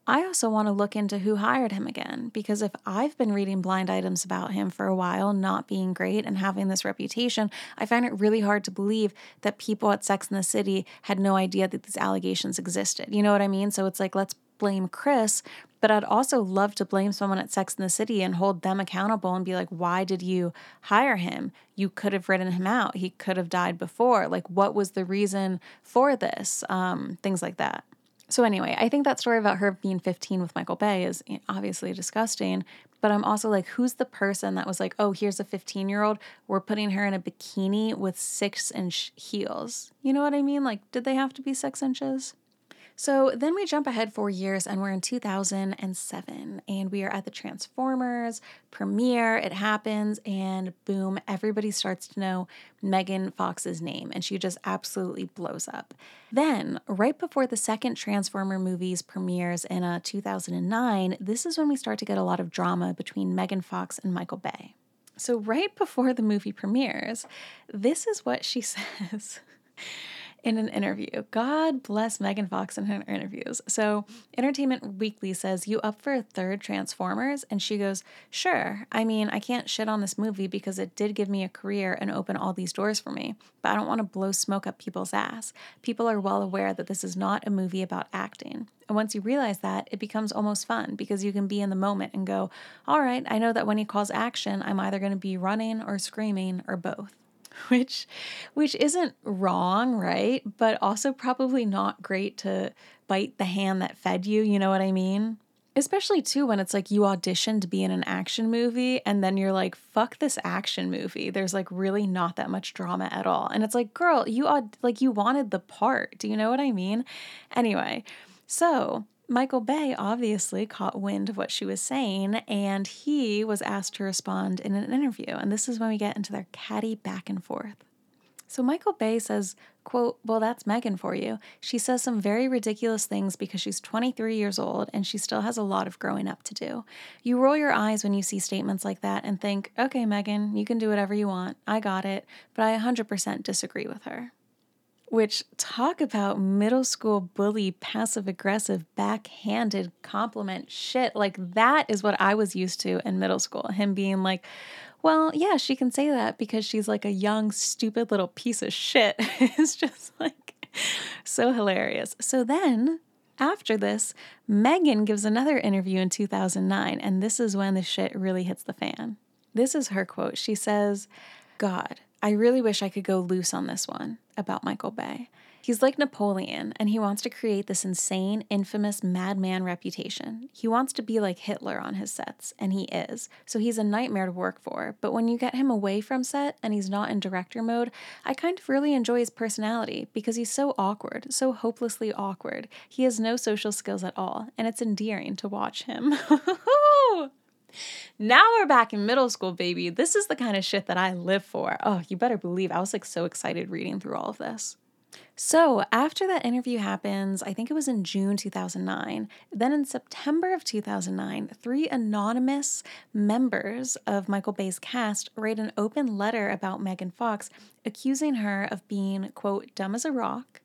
I also want to look into who hired him again, because if I've been reading blind items about him for a while, not being great and having this reputation, I find it really hard to believe that people at Sex and the City had no idea that these allegations existed. You know what I mean? So it's like, let's blame Chris, but I'd also love to blame someone at Sex and the City and hold them accountable and be like, why did you hire him? You could have written him out. He could have died before. Like, what was the reason for this? Things like that. So anyway, I think that story about her being 15 with Michael Bay is obviously disgusting, but I'm also like, who's the person that was like, oh, here's a 15-year-old, we're putting her in a bikini with 6-inch heels. You know what I mean? Like, did they have to be 6 inches? So then we jump ahead 4 years and we're in 2007 and we are at the Transformers premiere. It happens and boom, everybody starts to know Megan Fox's name and she just absolutely blows up. Then right before the second Transformer movie's premieres in 2009, this is when we start to get a lot of drama between Megan Fox and Michael Bay. So right before the movie premieres, this is what she says. In an interview. God bless Megan Fox in her interviews. So Entertainment Weekly says, you up for a third Transformers? And she goes, sure. I mean, I can't shit on this movie because it did give me a career and open all these doors for me, but I don't want to blow smoke up people's ass. People are well aware that this is not a movie about acting. And once you realize that, it becomes almost fun because you can be in the moment and go, all right, I know that when he calls action, I'm either going to be running or screaming or both. Which isn't wrong, right? But also probably not great to bite the hand that fed you, you know what I mean? Especially too when it's like you audition to be in an action movie and then you're like, fuck this action movie. There's like really not that much drama at all. And it's like, girl, you wanted the part. Do you know what I mean? Anyway, so Michael Bay obviously caught wind of what she was saying, and he was asked to respond in an interview. And this is when we get into their catty back and forth. So Michael Bay says, quote, well, that's Megan for you. She says some very ridiculous things because she's 23 years old and she still has a lot of growing up to do. You roll your eyes when you see statements like that and think, okay, Megan, you can do whatever you want. I got it. But I 100% disagree with her. Which, talk about middle school bully, passive-aggressive, backhanded compliment shit. Like, that is what I was used to in middle school. Him being like, well, yeah, she can say that because she's like a young, stupid little piece of shit. It's just like so hilarious. So then, after this, Megan gives another interview in 2009, and this is when the shit really hits the fan. This is her quote. She says, God, I really wish I could go loose on this one about Michael Bay. He's like Napoleon, and he wants to create this insane, infamous madman reputation. He wants to be like Hitler on his sets, and he is. So he's a nightmare to work for. But when you get him away from set and he's not in director mode, I kind of really enjoy his personality because he's so awkward, so hopelessly awkward. He has no social skills at all, and it's endearing to watch him. Now we're back in middle school, baby. This is the kind of shit that I live for. Oh, you better believe I was like so excited reading through all of this. So after that interview happens, I think it was in June 2009, then in September of 2009, 3 anonymous members of Michael Bay's cast write an open letter about Megan Fox, accusing her of being, quote, dumb as a rock,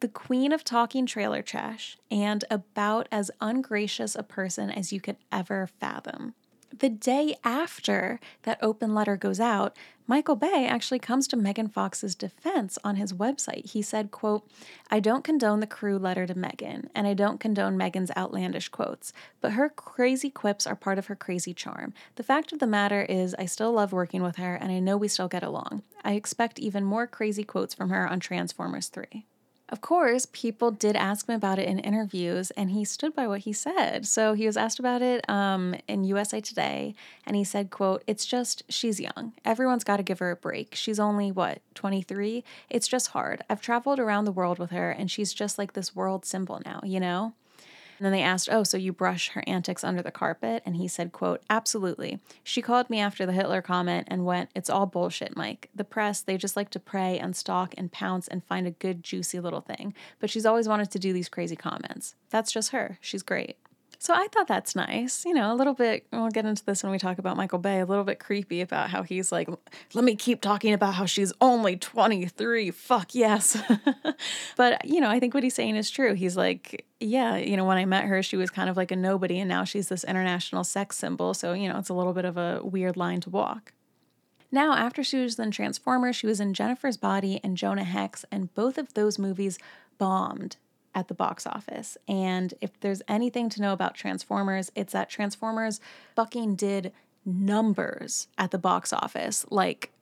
the queen of talking trailer trash, and about as ungracious a person as you could ever fathom. The day after that open letter goes out, Michael Bay actually comes to Megan Fox's defense on his website. He said, quote, I don't condone the crew letter to Megan, and I don't condone Megan's outlandish quotes, but her crazy quips are part of her crazy charm. The fact of the matter is I still love working with her, and I know we still get along. I expect even more crazy quotes from her on Transformers 3. Of course, people did ask him about it in interviews, and he stood by what he said. So he was asked about it in USA Today, and he said, quote, it's just, she's young. Everyone's got to give her a break. She's only, 23? It's just hard. I've traveled around the world with her, and she's just like this world symbol now, you know? And then they asked, oh, so you brush her antics under the carpet? And he said, quote, absolutely. She called me after the Hitler comment and went, it's all bullshit, Mike. The press, they just like to prey and stalk and pounce and find a good juicy little thing. But she's always wanted to do these crazy comments. That's just her. She's great. So I thought that's nice. You know, a little bit, we'll get into this when we talk about Michael Bay, a little bit creepy about how he's like, let me keep talking about how she's only 23. Fuck yes. But, you know, I think what he's saying is true. He's like, yeah, you know, when I met her, she was kind of like a nobody and now she's this international sex symbol. So, you know, it's a little bit of a weird line to walk. Now, after she was in Transformers, she was in Jennifer's Body and Jonah Hex, and both of those movies bombed at the box office. And if there's anything to know about Transformers, it's that Transformers fucking did numbers at the box office, like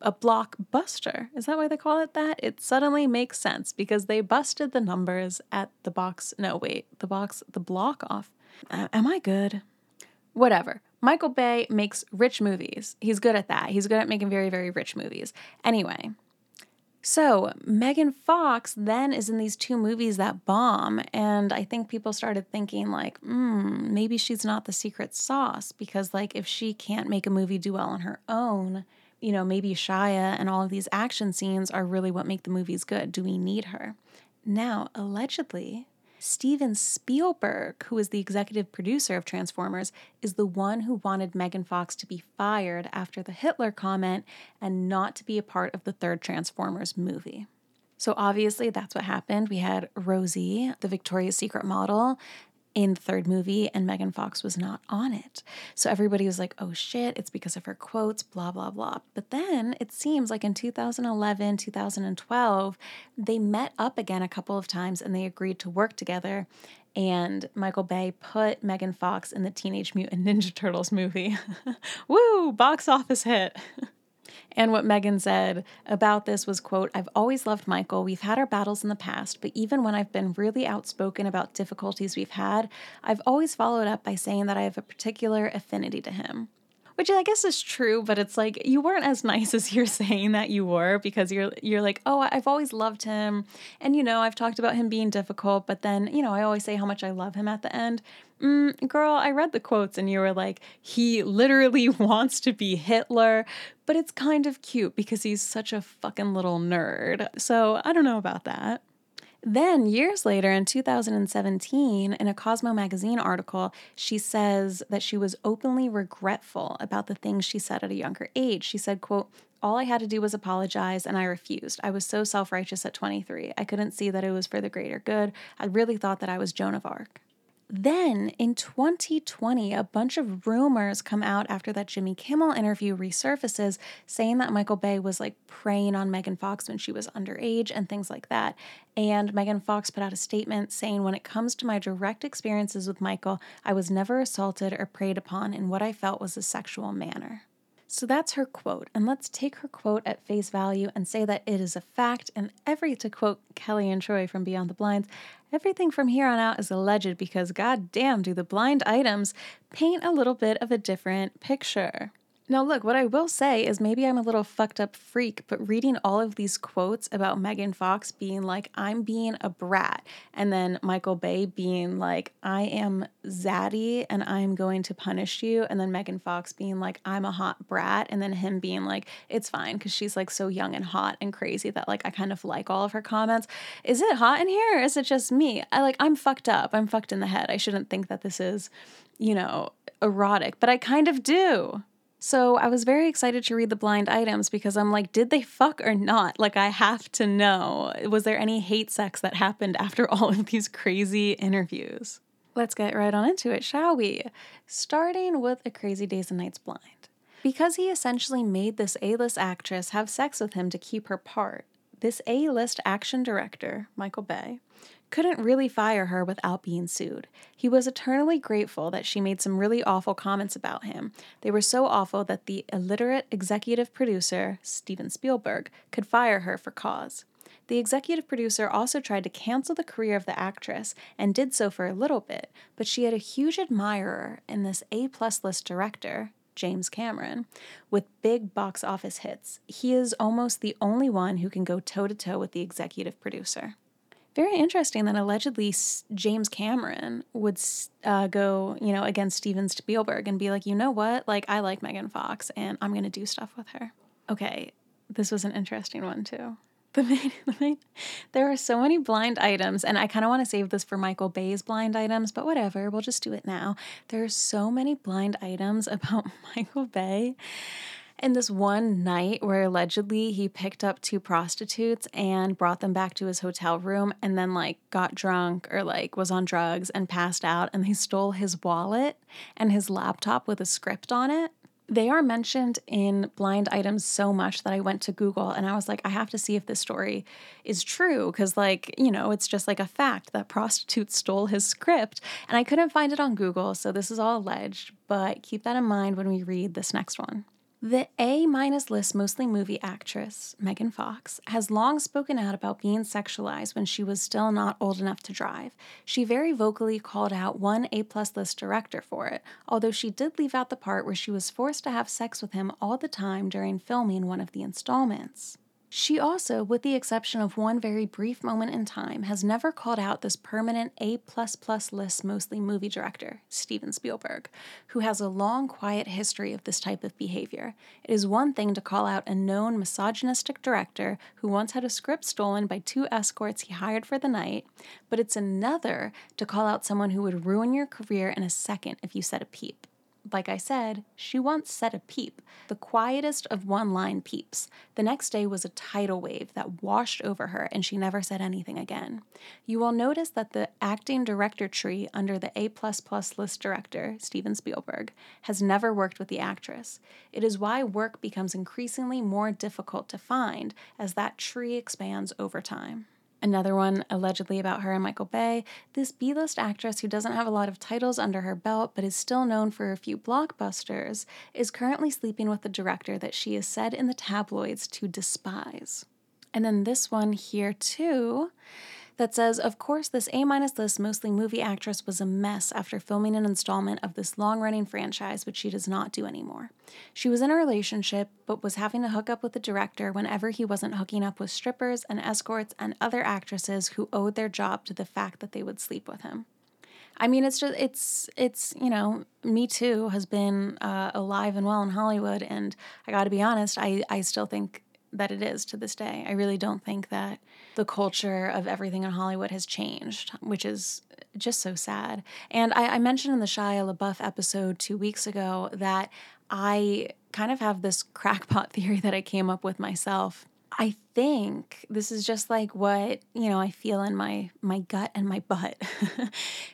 a blockbuster. Is that why they call it that? It suddenly makes sense because they busted the numbers at the box. No, wait, the block off. Am I good? Whatever. Michael Bay makes rich movies. He's good at that. He's good at making very, very rich movies. Anyway, so Megan Fox then is in these two movies that bomb, and I think people started thinking like, maybe she's not the secret sauce because like if she can't make a movie do well on her own, you know, maybe Shia and all of these action scenes are really what make the movies good. Do we need her? Now, allegedly, Steven Spielberg, who is the executive producer of Transformers, is the one who wanted Megan Fox to be fired after the Hitler comment and not to be a part of the third Transformers movie. So obviously that's what happened. We had Rosie, the Victoria's Secret model, in the third movie, and Megan Fox was not on it. So everybody was like, oh shit, it's because of her quotes, blah, blah, blah. But then it seems like in 2011, 2012, they met up again a couple of times and they agreed to work together. And Michael Bay put Megan Fox in the Teenage Mutant Ninja Turtles movie. Woo, box office hit. And what Megan said about this was, quote, "I've always loved Michael. We've had our battles in the past, but even when I've been really outspoken about difficulties we've had, I've always followed up by saying that I have a particular affinity to him." Which I guess is true, but it's like, you weren't as nice as you're saying that you were, because you're like, oh, I've always loved him. And, you know, I've talked about him being difficult, but then, you know, I always say how much I love him at the end. Girl, I read the quotes and you were like, he literally wants to be Hitler, but it's kind of cute because he's such a fucking little nerd. So I don't know about that. Then years later in 2017, in a Cosmo magazine article, she says that she was openly regretful about the things she said at a younger age. She said, quote, "All I had to do was apologize and I refused. I was so self-righteous at 23. I couldn't see that it was for the greater good. I really thought that I was Joan of Arc." Then in 2020, a bunch of rumors come out after that Jimmy Kimmel interview resurfaces saying that Michael Bay was like preying on Megan Fox when she was underage and things like that. And Megan Fox put out a statement saying, "When it comes to my direct experiences with Michael, I was never assaulted or preyed upon in what I felt was a sexual manner." So that's her quote, and let's take her quote at face value and say that it is a fact, and to quote Kelly and Troy from Beyond the Blinds, everything from here on out is alleged because goddamn do the blind items paint a little bit of a different picture. Now look, what I will say is maybe I'm a little fucked up freak, but reading all of these quotes about Megan Fox being like, I'm being a brat, and then Michael Bay being like, I am zaddy and I'm going to punish you, and then Megan Fox being like, I'm a hot brat, and then him being like, it's fine because she's like so young and hot and crazy that like I kind of like all of her comments. Is it hot in here or is it just me? I'm fucked up. I'm fucked in the head. I shouldn't think that this is, you know, erotic, but I kind of do. So I was very excited to read the blind items because I'm like, did they fuck or not? Like, I have to know. Was there any hate sex that happened after all of these crazy interviews? Let's get right on into it, shall we? Starting with A Crazy Days and Nights Blind. Because he essentially made this A-list actress have sex with him to keep her part, this A-list action director, Michael Bay, couldn't really fire her without being sued. He was eternally grateful that she made some really awful comments about him. They were so awful that the illiterate executive producer, Steven Spielberg, could fire her for cause. The executive producer also tried to cancel the career of the actress and did so for a little bit, but she had a huge admirer in this A-plus list director, James Cameron, with big box office hits. He is almost the only one who can go toe-to-toe with the executive producer. Very interesting that allegedly James Cameron would go, you know, against Steven Spielberg and be like, you know what, like, I like Megan Fox and I'm going to do stuff with her. Okay, this was an interesting one too. There are so many blind items, and I kind of want to save this for Michael Bay's blind items, but whatever, we'll just do it now. There are so many blind items about Michael Bay. And this one night where allegedly he picked up two prostitutes and brought them back to his hotel room and then like got drunk or like was on drugs and passed out, and they stole his wallet and his laptop with a script on it. They are mentioned in blind items so much that I went to Google and I was like, I have to see if this story is true because, like, you know, it's just like a fact that prostitutes stole his script, and I couldn't find it on Google. So this is all alleged, but keep that in mind when we read this next one. The A- list mostly movie actress, Megan Fox, has long spoken out about being sexualized when she was still not old enough to drive. She very vocally called out one A+ list director for it, although she did leave out the part where she was forced to have sex with him all the time during filming one of the installments. She also, with the exception of one very brief moment in time, has never called out this permanent A++ list mostly movie director, Steven Spielberg, who has a long, quiet history of this type of behavior. It is one thing to call out a known misogynistic director who once had a script stolen by two escorts he hired for the night, but it's another to call out someone who would ruin your career in a second if you said a peep. Like I said, she once said a peep, the quietest of one-line peeps. The next day was a tidal wave that washed over her, and she never said anything again. You will notice that the acting director tree under the A++ list director, Steven Spielberg, has never worked with the actress. It is why work becomes increasingly more difficult to find as that tree expands over time. Another one, allegedly about her and Michael Bay, this B-list actress who doesn't have a lot of titles under her belt but is still known for a few blockbusters, is currently sleeping with a director that she is said in the tabloids to despise. And then this one here too, that says, of course, this A- list mostly movie actress was a mess after filming an installment of this long-running franchise, which she does not do anymore. She was in a relationship, but was having to hook up with the director whenever he wasn't hooking up with strippers and escorts and other actresses who owed their job to the fact that they would sleep with him. I mean, it's just, it's you know, Me Too has been alive and well in Hollywood, and I gotta be honest, I still think that it is to this day. I really don't think that the culture of everything in Hollywood has changed, which is just so sad. And I mentioned in the Shia LaBeouf episode 2 weeks ago that I kind of have this crackpot theory that I came up with myself. I think this is just like what, you know, I feel in my gut and my butt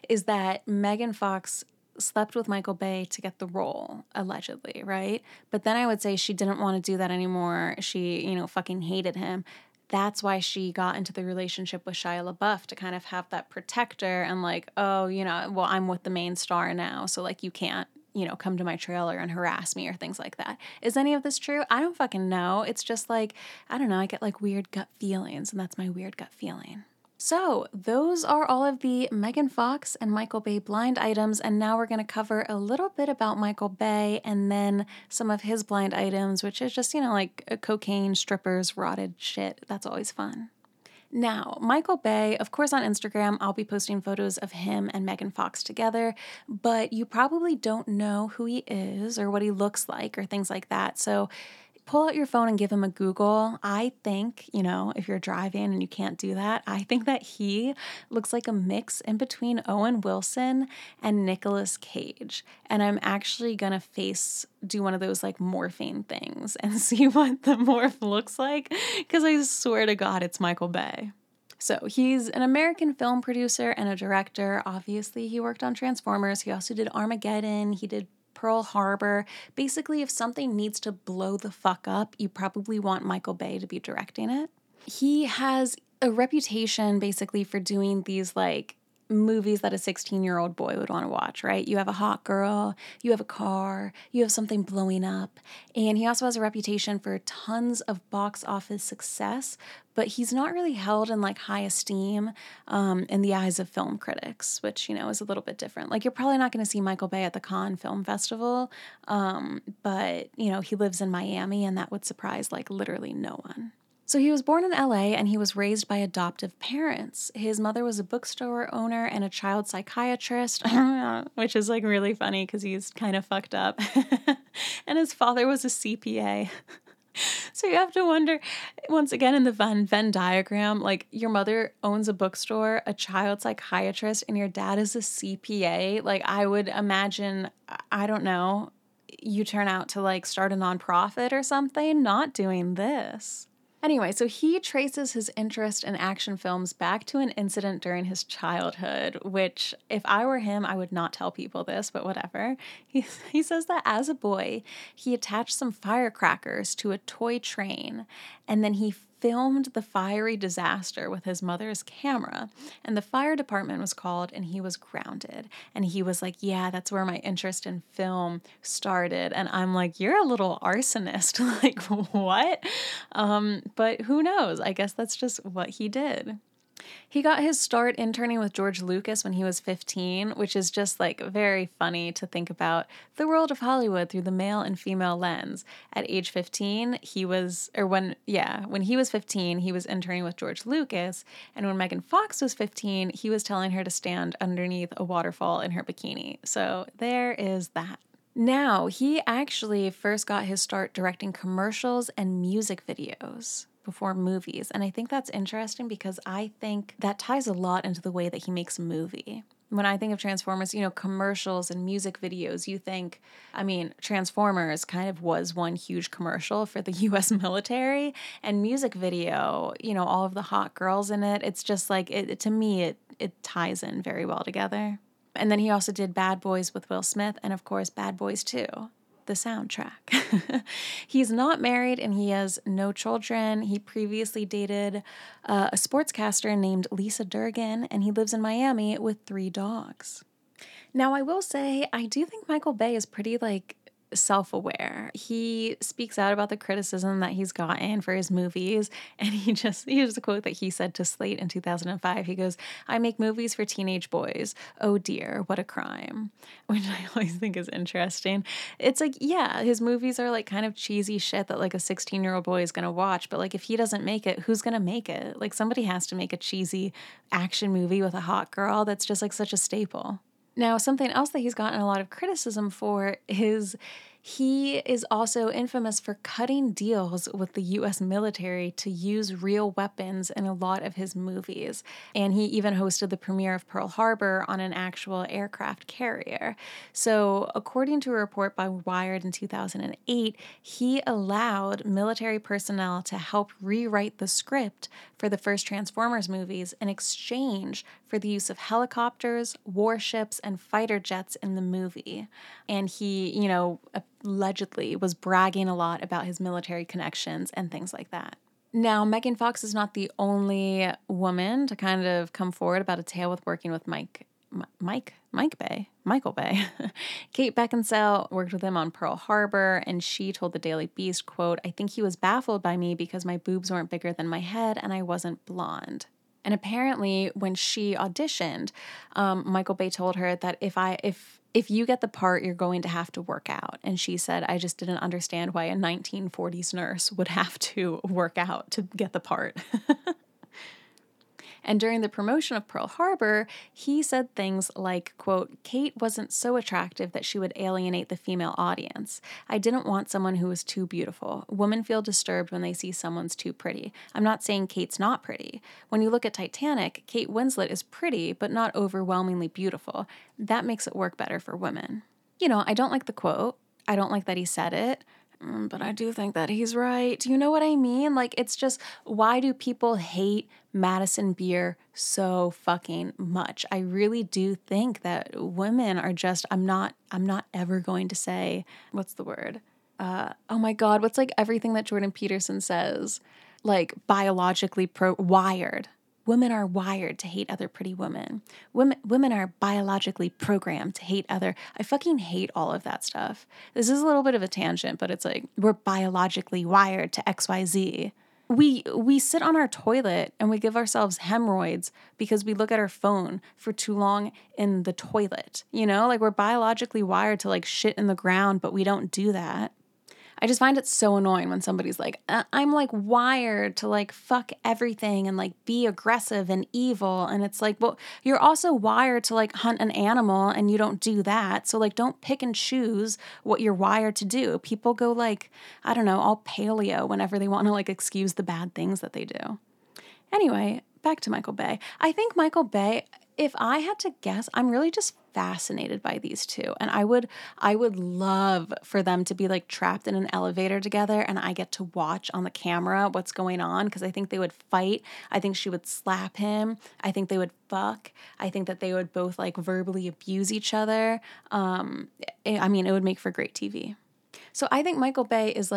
is that Megan Fox slept with Michael Bay to get the role, allegedly, right? But then I would say she didn't want to do that anymore. She, you know, fucking hated him. That's why she got into the relationship with Shia LaBeouf, to kind of have that protector and like, oh, you know, well, I'm with the main star now, so like you can't, you know, come to my trailer and harass me or things like that. Is any of this true? I don't fucking know. It's just like, I don't know, I get like weird gut feelings, and that's my weird gut feeling. So those are all of the Megan Fox and Michael Bay blind items, and now we're going to cover a little bit about Michael Bay and then some of his blind items, which is just, you know, like cocaine, strippers, rotted shit. That's always fun. Now, Michael Bay, of course, on Instagram, I'll be posting photos of him and Megan Fox together, but you probably don't know who he is or what he looks like or things like that. So pull out your phone and give him a Google. I think, you know, if you're driving and you can't do that, I think that he looks like a mix in between Owen Wilson and Nicolas Cage. And I'm actually going to do one of those like morphing things and see what the morph looks like, because I swear to God, it's Michael Bay. So he's an American film producer and a director. Obviously, he worked on Transformers. He also did Armageddon. He did Pearl Harbor. Basically, if something needs to blow the fuck up, you probably want Michael Bay to be directing it. He has a reputation basically for doing these like movies that a 16-year-old boy would want to watch, right? You have a hot girl, you have a car, you have something blowing up. And he also has a reputation for tons of box office success, but he's not really held in like high esteem in the eyes of film critics, which, you know, is a little bit different. Like, you're probably not going to see Michael Bay at the Cannes Film Festival, but, you know, he lives in Miami, and that would surprise like literally no one. So he was born in LA, and he was raised by adoptive parents. His mother was a bookstore owner and a child psychiatrist, which is like really funny because he's kind of fucked up. And his father was a CPA. So you have to wonder, once again, in the Venn diagram, like your mother owns a bookstore, a child psychiatrist, and your dad is a CPA. Like, I would imagine, I don't know, you turn out to like start a nonprofit or something, not doing this. Anyway, so he traces his interest in action films back to an incident during his childhood, which if I were him, I would not tell people this, but whatever. He says that as a boy, he attached some firecrackers to a toy train, and then he filmed the fiery disaster with his mother's camera, and the fire department was called, and he was grounded. And he was like, yeah, that's where my interest in film started. And I'm like, you're a little arsonist. Like, what? But who knows? I guess that's just what he did. He got his start interning with George Lucas when he was 15, which is just like very funny to think about the world of Hollywood through the male and female lens. At age 15, when he was 15, he was interning with George Lucas, and when Megan Fox was 15, he was telling her to stand underneath a waterfall in her bikini. So there is that. Now, he actually first got his start directing commercials and music videos before movies. And I think that's interesting because I think that ties a lot into the way that he makes a movie. When I think of Transformers, commercials and music videos, Transformers kind of was one huge commercial for the U.S. military, and music video, all of the hot girls in it. It's just like, it ties in very well together. And then he also did Bad Boys with Will Smith and, of course, Bad Boys 2. The soundtrack. He's not married and he has no children. He previously dated a sportscaster named Lisa Durgan, and he lives in Miami with 3 dogs. Now, I will say, I do think Michael Bay is pretty self-aware. He speaks out about the criticism that he's gotten for his movies, and here's a quote that he said to Slate in 2005. He goes, "I make movies for teenage boys. Oh dear, what a crime." Which I always think is interesting. It's like, yeah, his movies are kind of cheesy shit that a 16-year-old boy is gonna watch, but if he doesn't make it, who's gonna make it? Somebody has to make a cheesy action movie with a hot girl that's just such a staple. Now, something else that he's gotten a lot of criticism for is he is also infamous for cutting deals with the U.S. military to use real weapons in a lot of his movies. And he even hosted the premiere of Pearl Harbor on an actual aircraft carrier. So according to a report by Wired in 2008, he allowed military personnel to help rewrite the script for the first Transformers movies in exchange for the use of helicopters, warships, and fighter jets in the movie. And he, allegedly was bragging a lot about his military connections and things like that. Now, Megan Fox is not the only woman to kind of come forward about a tale with working with Michael Bay. Kate Beckinsale worked with him on Pearl Harbor, and she told the Daily Beast, quote, "I think he was baffled by me because my boobs weren't bigger than my head and I wasn't blonde." And apparently when she auditioned, Michael Bay told her that if you get the part, you're going to have to work out. And she said, "I just didn't understand why a 1940s nurse would have to work out to get the part." And during the promotion of Pearl Harbor, he said things like, quote, "Kate wasn't so attractive that she would alienate the female audience. I didn't want someone who was too beautiful. Women feel disturbed when they see someone's too pretty. I'm not saying Kate's not pretty. When you look at Titanic, Kate Winslet is pretty, but not overwhelmingly beautiful. That makes it work better for women." I don't like the quote. I don't like that he said it. But I do think that he's right. Do you know what I mean? It's just, why do people hate Madison Beer so fucking much? I really do think that women are just, I'm not ever going to say, what's the word? Oh my God, what's everything that Jordan Peterson says? Biologically wired. Women are wired to hate other pretty women. Women are biologically programmed to hate other. I fucking hate all of that stuff. This is a little bit of a tangent, but it's we're biologically wired to XYZ. We sit on our toilet and we give ourselves hemorrhoids because we look at our phone for too long in the toilet. We're biologically wired to shit in the ground, but we don't do that. I just find it so annoying when somebody's I'm wired to fuck everything and be aggressive and evil. And it's well, you're also wired to hunt an animal and you don't do that. So don't pick and choose what you're wired to do. People go I don't know, all paleo whenever they want to excuse the bad things that they do. Anyway, back to Michael Bay. I think Michael Bay, if I had to guess, I'm really just fascinated by these two, and I would love for them to be trapped in an elevator together, and I get to watch on the camera what's going on, because I think they would fight. I think she would slap him. I think they would fuck. I think that they would both verbally abuse each other. It would make for great TV. So I think Michael Bay is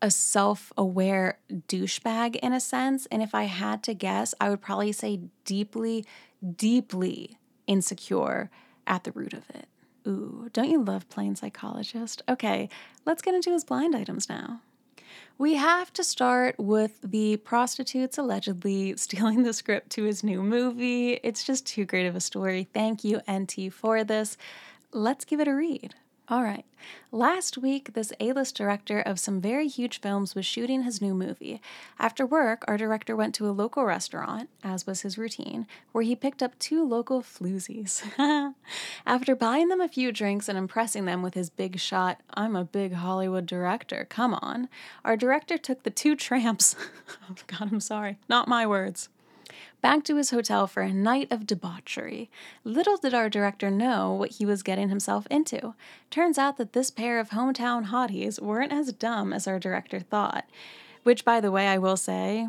a self-aware douchebag in a sense. And if I had to guess, I would probably say deeply, deeply insecure at the root of it. Ooh, don't you love playing psychologist? Okay, let's get into his blind items now. We have to start with the prostitutes allegedly stealing the script to his new movie. It's just too great of a story. Thank you, NT, for this. Let's give it a read. All right. Last week, this A-list director of some very huge films was shooting his new movie. After work, our director went to a local restaurant, as was his routine, where he picked up two local floozies. After buying them a few drinks and impressing them with his big shot, I'm a big Hollywood director, come on, our director took the two tramps, oh God, I'm sorry, not my words, back to his hotel for a night of debauchery. Little did our director know what he was getting himself into. Turns out that this pair of hometown hotties weren't as dumb as our director thought. Which, by the way, I will say,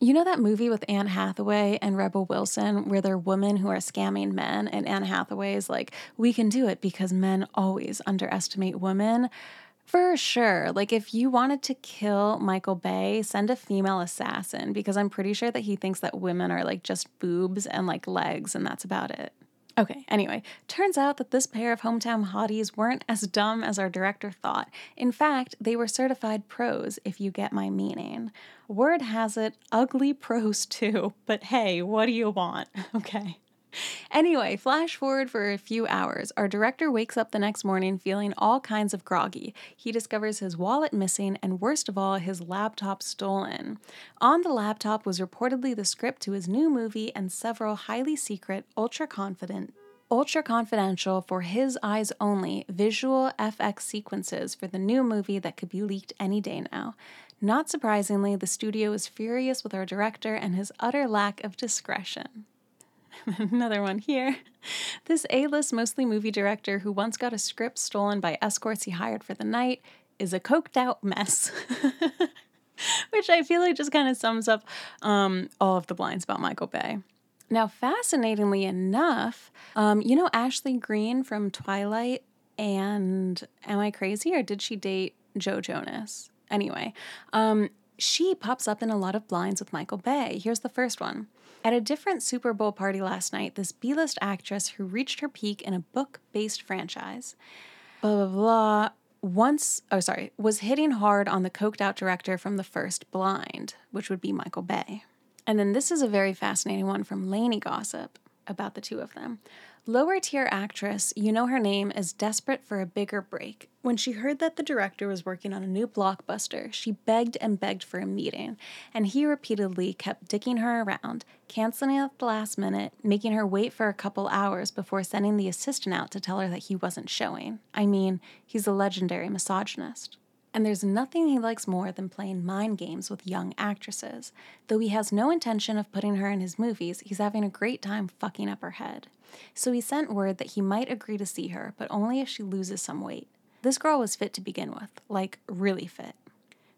you know that movie with Anne Hathaway and Rebel Wilson where they're women who are scamming men and Anne Hathaway is like, we can do it because men always underestimate women? For sure. Like, if you wanted to kill Michael Bay, send a female assassin, because I'm pretty sure that he thinks that women are, like, just boobs and, like, legs, and that's about it. Okay, anyway, turns out that this pair of hometown hotties weren't as dumb as our director thought. In fact, they were certified pros, if you get my meaning. Word has it, ugly pros too, but hey, what do you want? Okay. Anyway, flash forward for a few hours. Our director wakes up the next morning feeling all kinds of groggy. He discovers his wallet missing and, worst of all, his laptop stolen. On the laptop was reportedly the script to his new movie and several highly secret, ultra confidential for his eyes only visual FX sequences for the new movie that could be leaked any day now. Not surprisingly, the studio is furious with our director and his utter lack of discretion. Another one here. This A-list, mostly movie director who once got a script stolen by escorts he hired for the night is a coked-out mess, which I feel like just kind of sums up all of the blinds about Michael Bay. Now, fascinatingly enough, you know Ashley Greene from Twilight and Am I Crazy, or did she date Joe Jonas? Anyway, she pops up in a lot of blinds with Michael Bay. Here's the first one. At a different Super Bowl party last night, this B-list actress who reached her peak in a book-based franchise, blah, blah, blah, was hitting hard on the coked-out director from the first blind, which would be Michael Bay. And then this is a very fascinating one from Lainey Gossip about the two of them. Lower-tier actress, you know her name, is desperate for a bigger break. When she heard that the director was working on a new blockbuster, she begged and begged for a meeting, and he repeatedly kept dicking her around, canceling at the last minute, making her wait for a couple hours before sending the assistant out to tell her that he wasn't showing. I mean, he's a legendary misogynist. And there's nothing he likes more than playing mind games with young actresses. Though he has no intention of putting her in his movies, he's having a great time fucking up her head. So he sent word that he might agree to see her, but only if she loses some weight. This girl was fit to begin with, like really fit.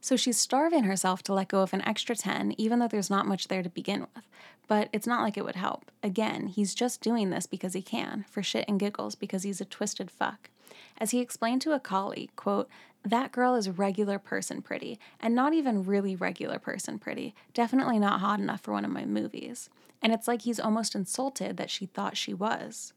So she's starving herself to let go of an extra 10, even though there's not much there to begin with. But it's not like it would help. Again, he's just doing this because he can, for shit and giggles, because he's a twisted fuck. As he explained to a colleague, quote, that girl is regular person pretty, and not even really regular person pretty. Definitely not hot enough for one of my movies. And it's like he's almost insulted that she thought she was.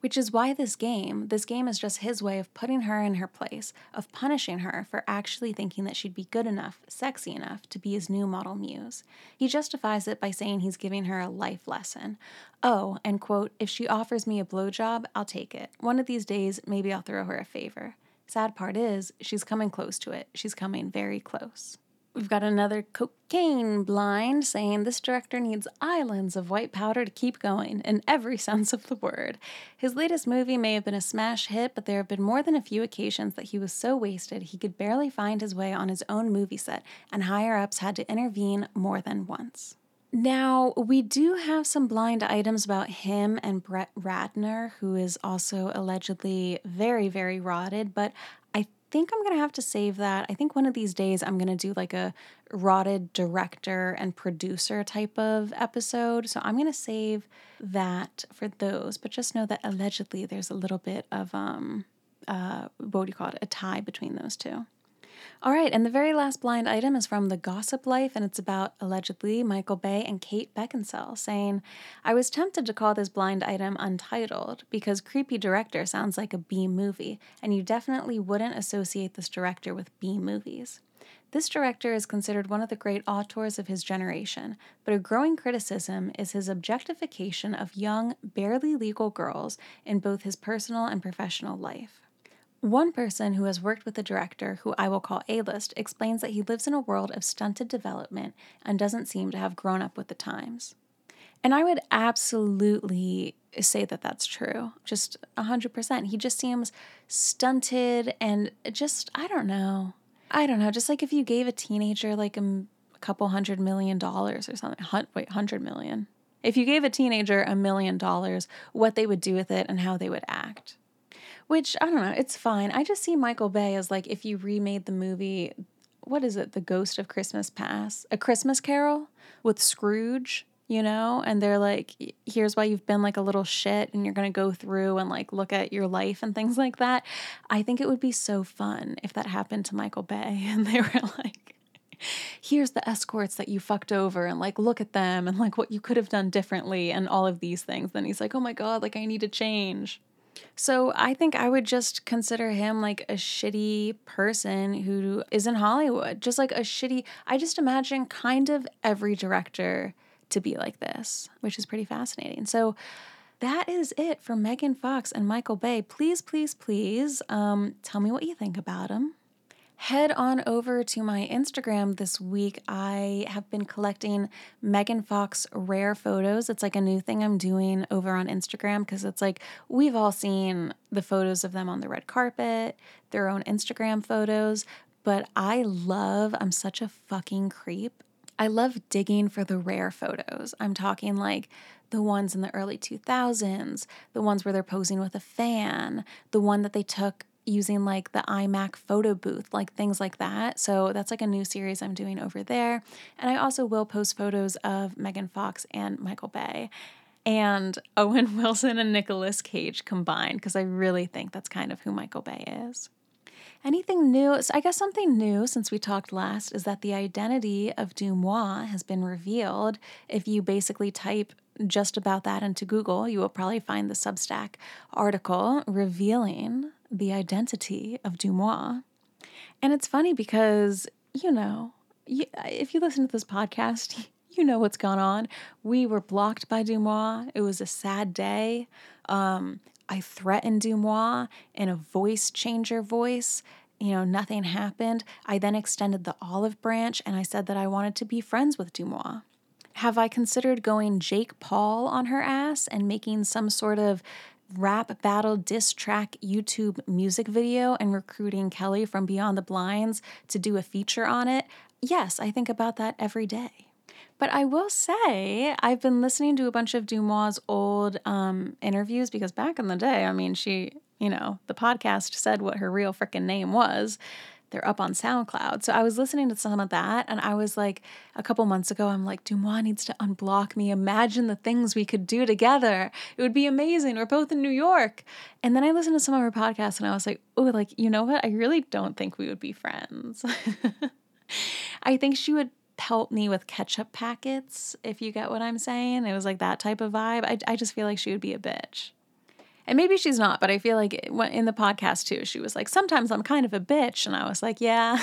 Which is why this game is just his way of putting her in her place, of punishing her for actually thinking that she'd be good enough, sexy enough to be his new model muse. He justifies it by saying he's giving her a life lesson. Oh, and quote, if she offers me a blowjob, I'll take it. One of these days, maybe I'll throw her a favor. Sad part is, she's coming close to it. She's coming very close. We've got another cocaine blind saying this director needs islands of white powder to keep going, in every sense of the word. His latest movie may have been a smash hit, but there have been more than a few occasions that he was so wasted he could barely find his way on his own movie set, and higher-ups had to intervene more than once. Now, we do have some blind items about him and Brett Ratner, who is also allegedly very, very rotted, but I think I'm going to have to save that. I think one of these days I'm going to do like a rotted director and producer type of episode. So I'm going to save that for those. But just know that allegedly there's a little bit of, a tie between those two. All right, and the very last blind item is from The Gossip Life, and it's about, allegedly, Michael Bay and Kate Beckinsale, saying, I was tempted to call this blind item Untitled, because creepy director sounds like a B movie, and you definitely wouldn't associate this director with B movies. This director is considered one of the great auteurs of his generation, but a growing criticism is his objectification of young, barely legal girls in both his personal and professional life. One person who has worked with the director, who I will call A-list, explains that he lives in a world of stunted development and doesn't seem to have grown up with the times. And I would absolutely say that that's true. Just 100%. He just seems stunted and just, I don't know. Just like if you gave a teenager like a couple $100 million or something. $100 million. If you gave a teenager $1 million, what they would do with it and how they would act. Which, I don't know, it's fine. I just see Michael Bay as like if you remade the movie, what is it, The Ghost of Christmas Past? A Christmas Carol with Scrooge, you know? And they're like, here's why you've been like a little shit and you're going to go through and like look at your life and things like that. I think it would be so fun if that happened to Michael Bay and they were like, here's the escorts that you fucked over and like look at them and like what you could have done differently and all of these things. Then he's like, oh my God, like I need to change. So I think I would just consider him like a shitty person who is in Hollywood, just like a shitty, I just imagine kind of every director to be like this, which is pretty fascinating. So that is it for Megan Fox and Michael Bay. Please, please, please tell me what you think about him. Head on over to my Instagram this week. I have been collecting Megan Fox rare photos. It's like a new thing I'm doing over on Instagram because it's like we've all seen the photos of them on the red carpet, their own Instagram photos, but I'm such a fucking creep. I love digging for the rare photos. I'm talking like the ones in the early 2000s, the ones where they're posing with a fan, the one that they took using like the iMac photo booth, like things like that. So that's like a new series I'm doing over there. And I also will post photos of Megan Fox and Michael Bay and Owen Wilson and Nicolas Cage combined, because I really think that's kind of who Michael Bay is. Anything new? So I guess something new since we talked last is that the identity of Dumois has been revealed. If you basically type just about that into Google, you will probably find the Substack article revealing the identity of Dumois. And it's funny because, you know, if you listen to this podcast, you know what's gone on. We were blocked by Dumois. It was a sad day. I threatened Dumois in a voice changer voice. You know, nothing happened. I then extended the olive branch and I said that I wanted to be friends with Dumois. Have I considered going Jake Paul on her ass and making some sort of rap battle diss track YouTube music video and recruiting Kelly from Beyond the Blinds to do a feature on it? Yes, I think about that every day. But I will say I've been listening to a bunch of Dumois' old interviews because back in the day, I mean, she, you know, the podcast said what her real freaking name was. They're up on SoundCloud. So I was listening to some of that and I was like, a couple months ago, I'm like, Dumois needs to unblock me. Imagine the things we could do together. It would be amazing. We're both in New York. And then I listened to some of her podcasts and I was like, oh, like, you know what? I really don't think we would be friends. I think she would pelt me with ketchup packets, if you get what I'm saying. It was like that type of vibe. I just feel like she would be a bitch. And maybe she's not, but I feel like in the podcast too, she was like, sometimes I'm kind of a bitch. And I was like, yeah.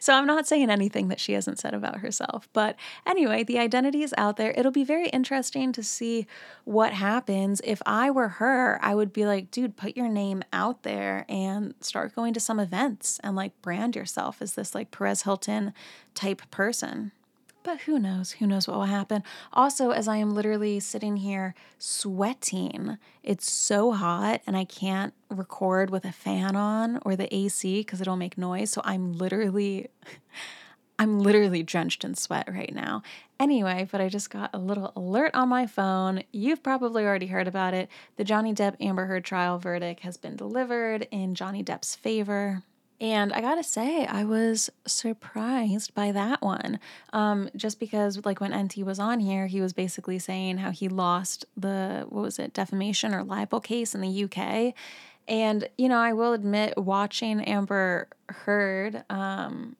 So I'm not saying anything that she hasn't said about herself. But anyway, the identity is out there. It'll be very interesting to see what happens. If I were her, I would be like, dude, put your name out there and start going to some events and like brand yourself as this like Perez Hilton type person. But who knows what will happen. Also, as I am literally sitting here sweating, it's so hot and I can't record with a fan on or the AC because it'll make noise. So I'm literally drenched in sweat right now. Anyway, but I just got a little alert on my phone. You've probably already heard about it. The Johnny Depp Amber Heard trial verdict has been delivered in Johnny Depp's favor. And I gotta say, I was surprised by that one. Just because like when NT was on here, he was basically saying how he lost the, defamation or libel case in the UK. And, you know, I will admit, watching Amber Heard, to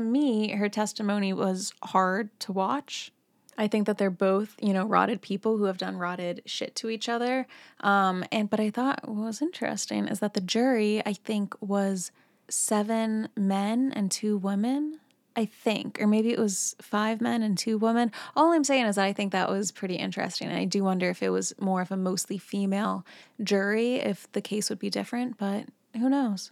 me, her testimony was hard to watch. I think that they're both, you know, rotted people who have done rotted shit to each other. But I thought what was interesting is that the jury, I think, was 7 men and 2 women, I think. Or maybe it was 5 men and 2 women. All I'm saying is that I think that was pretty interesting. And I do wonder if it was more of a mostly female jury, if the case would be different. But who knows?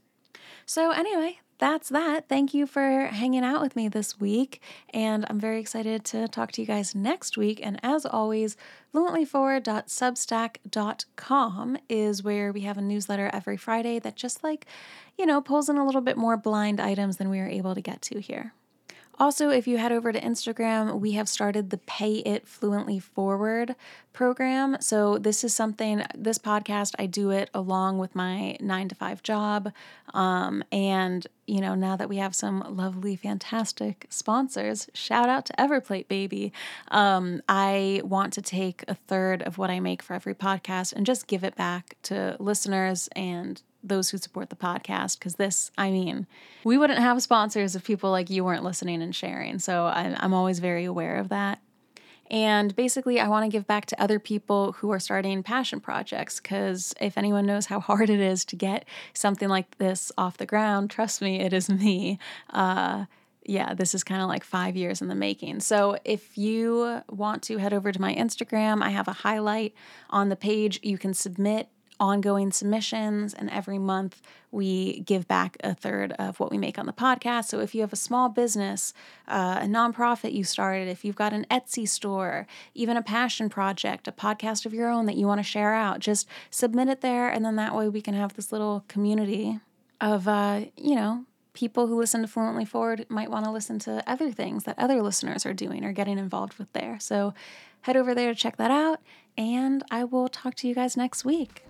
So anyway, that's that. Thank you for hanging out with me this week, and I'm very excited to talk to you guys next week. And as always, fluentlyforward.substack.com is where we have a newsletter every Friday that just, like, you know, pulls in a little bit more blind items than we were able to get to here. Also, if you head over to Instagram, we have started the Pay It Fluently Forward program. So this is something, this podcast, I do it along with my 9-to-5 job. And, you know, now that we have some lovely, fantastic sponsors, shout out to Everplate, baby. I want to take 1/3 of what I make for every podcast and just give it back to listeners and those who support the podcast, because this, I mean, we wouldn't have sponsors if people like you weren't listening and sharing. So I'm always very aware of that. And basically, I want to give back to other people who are starting passion projects, because if anyone knows how hard it is to get something like this off the ground, trust me, it is me. Yeah, this is kind of like 5 years in the making. So if you want to head over to my Instagram, I have a highlight on the page. You can submit ongoing submissions, and every month we give back 1/3 of what we make on the podcast. So if you have a small business, a nonprofit you started, if you've got an Etsy store, even a passion project, a podcast of your own that you want to share out, just submit it there. And then that way we can have this little community of, you know, people who listen to Fluently Forward might want to listen to other things that other listeners are doing or getting involved with there. So head over there to check that out, and I will talk to you guys next week.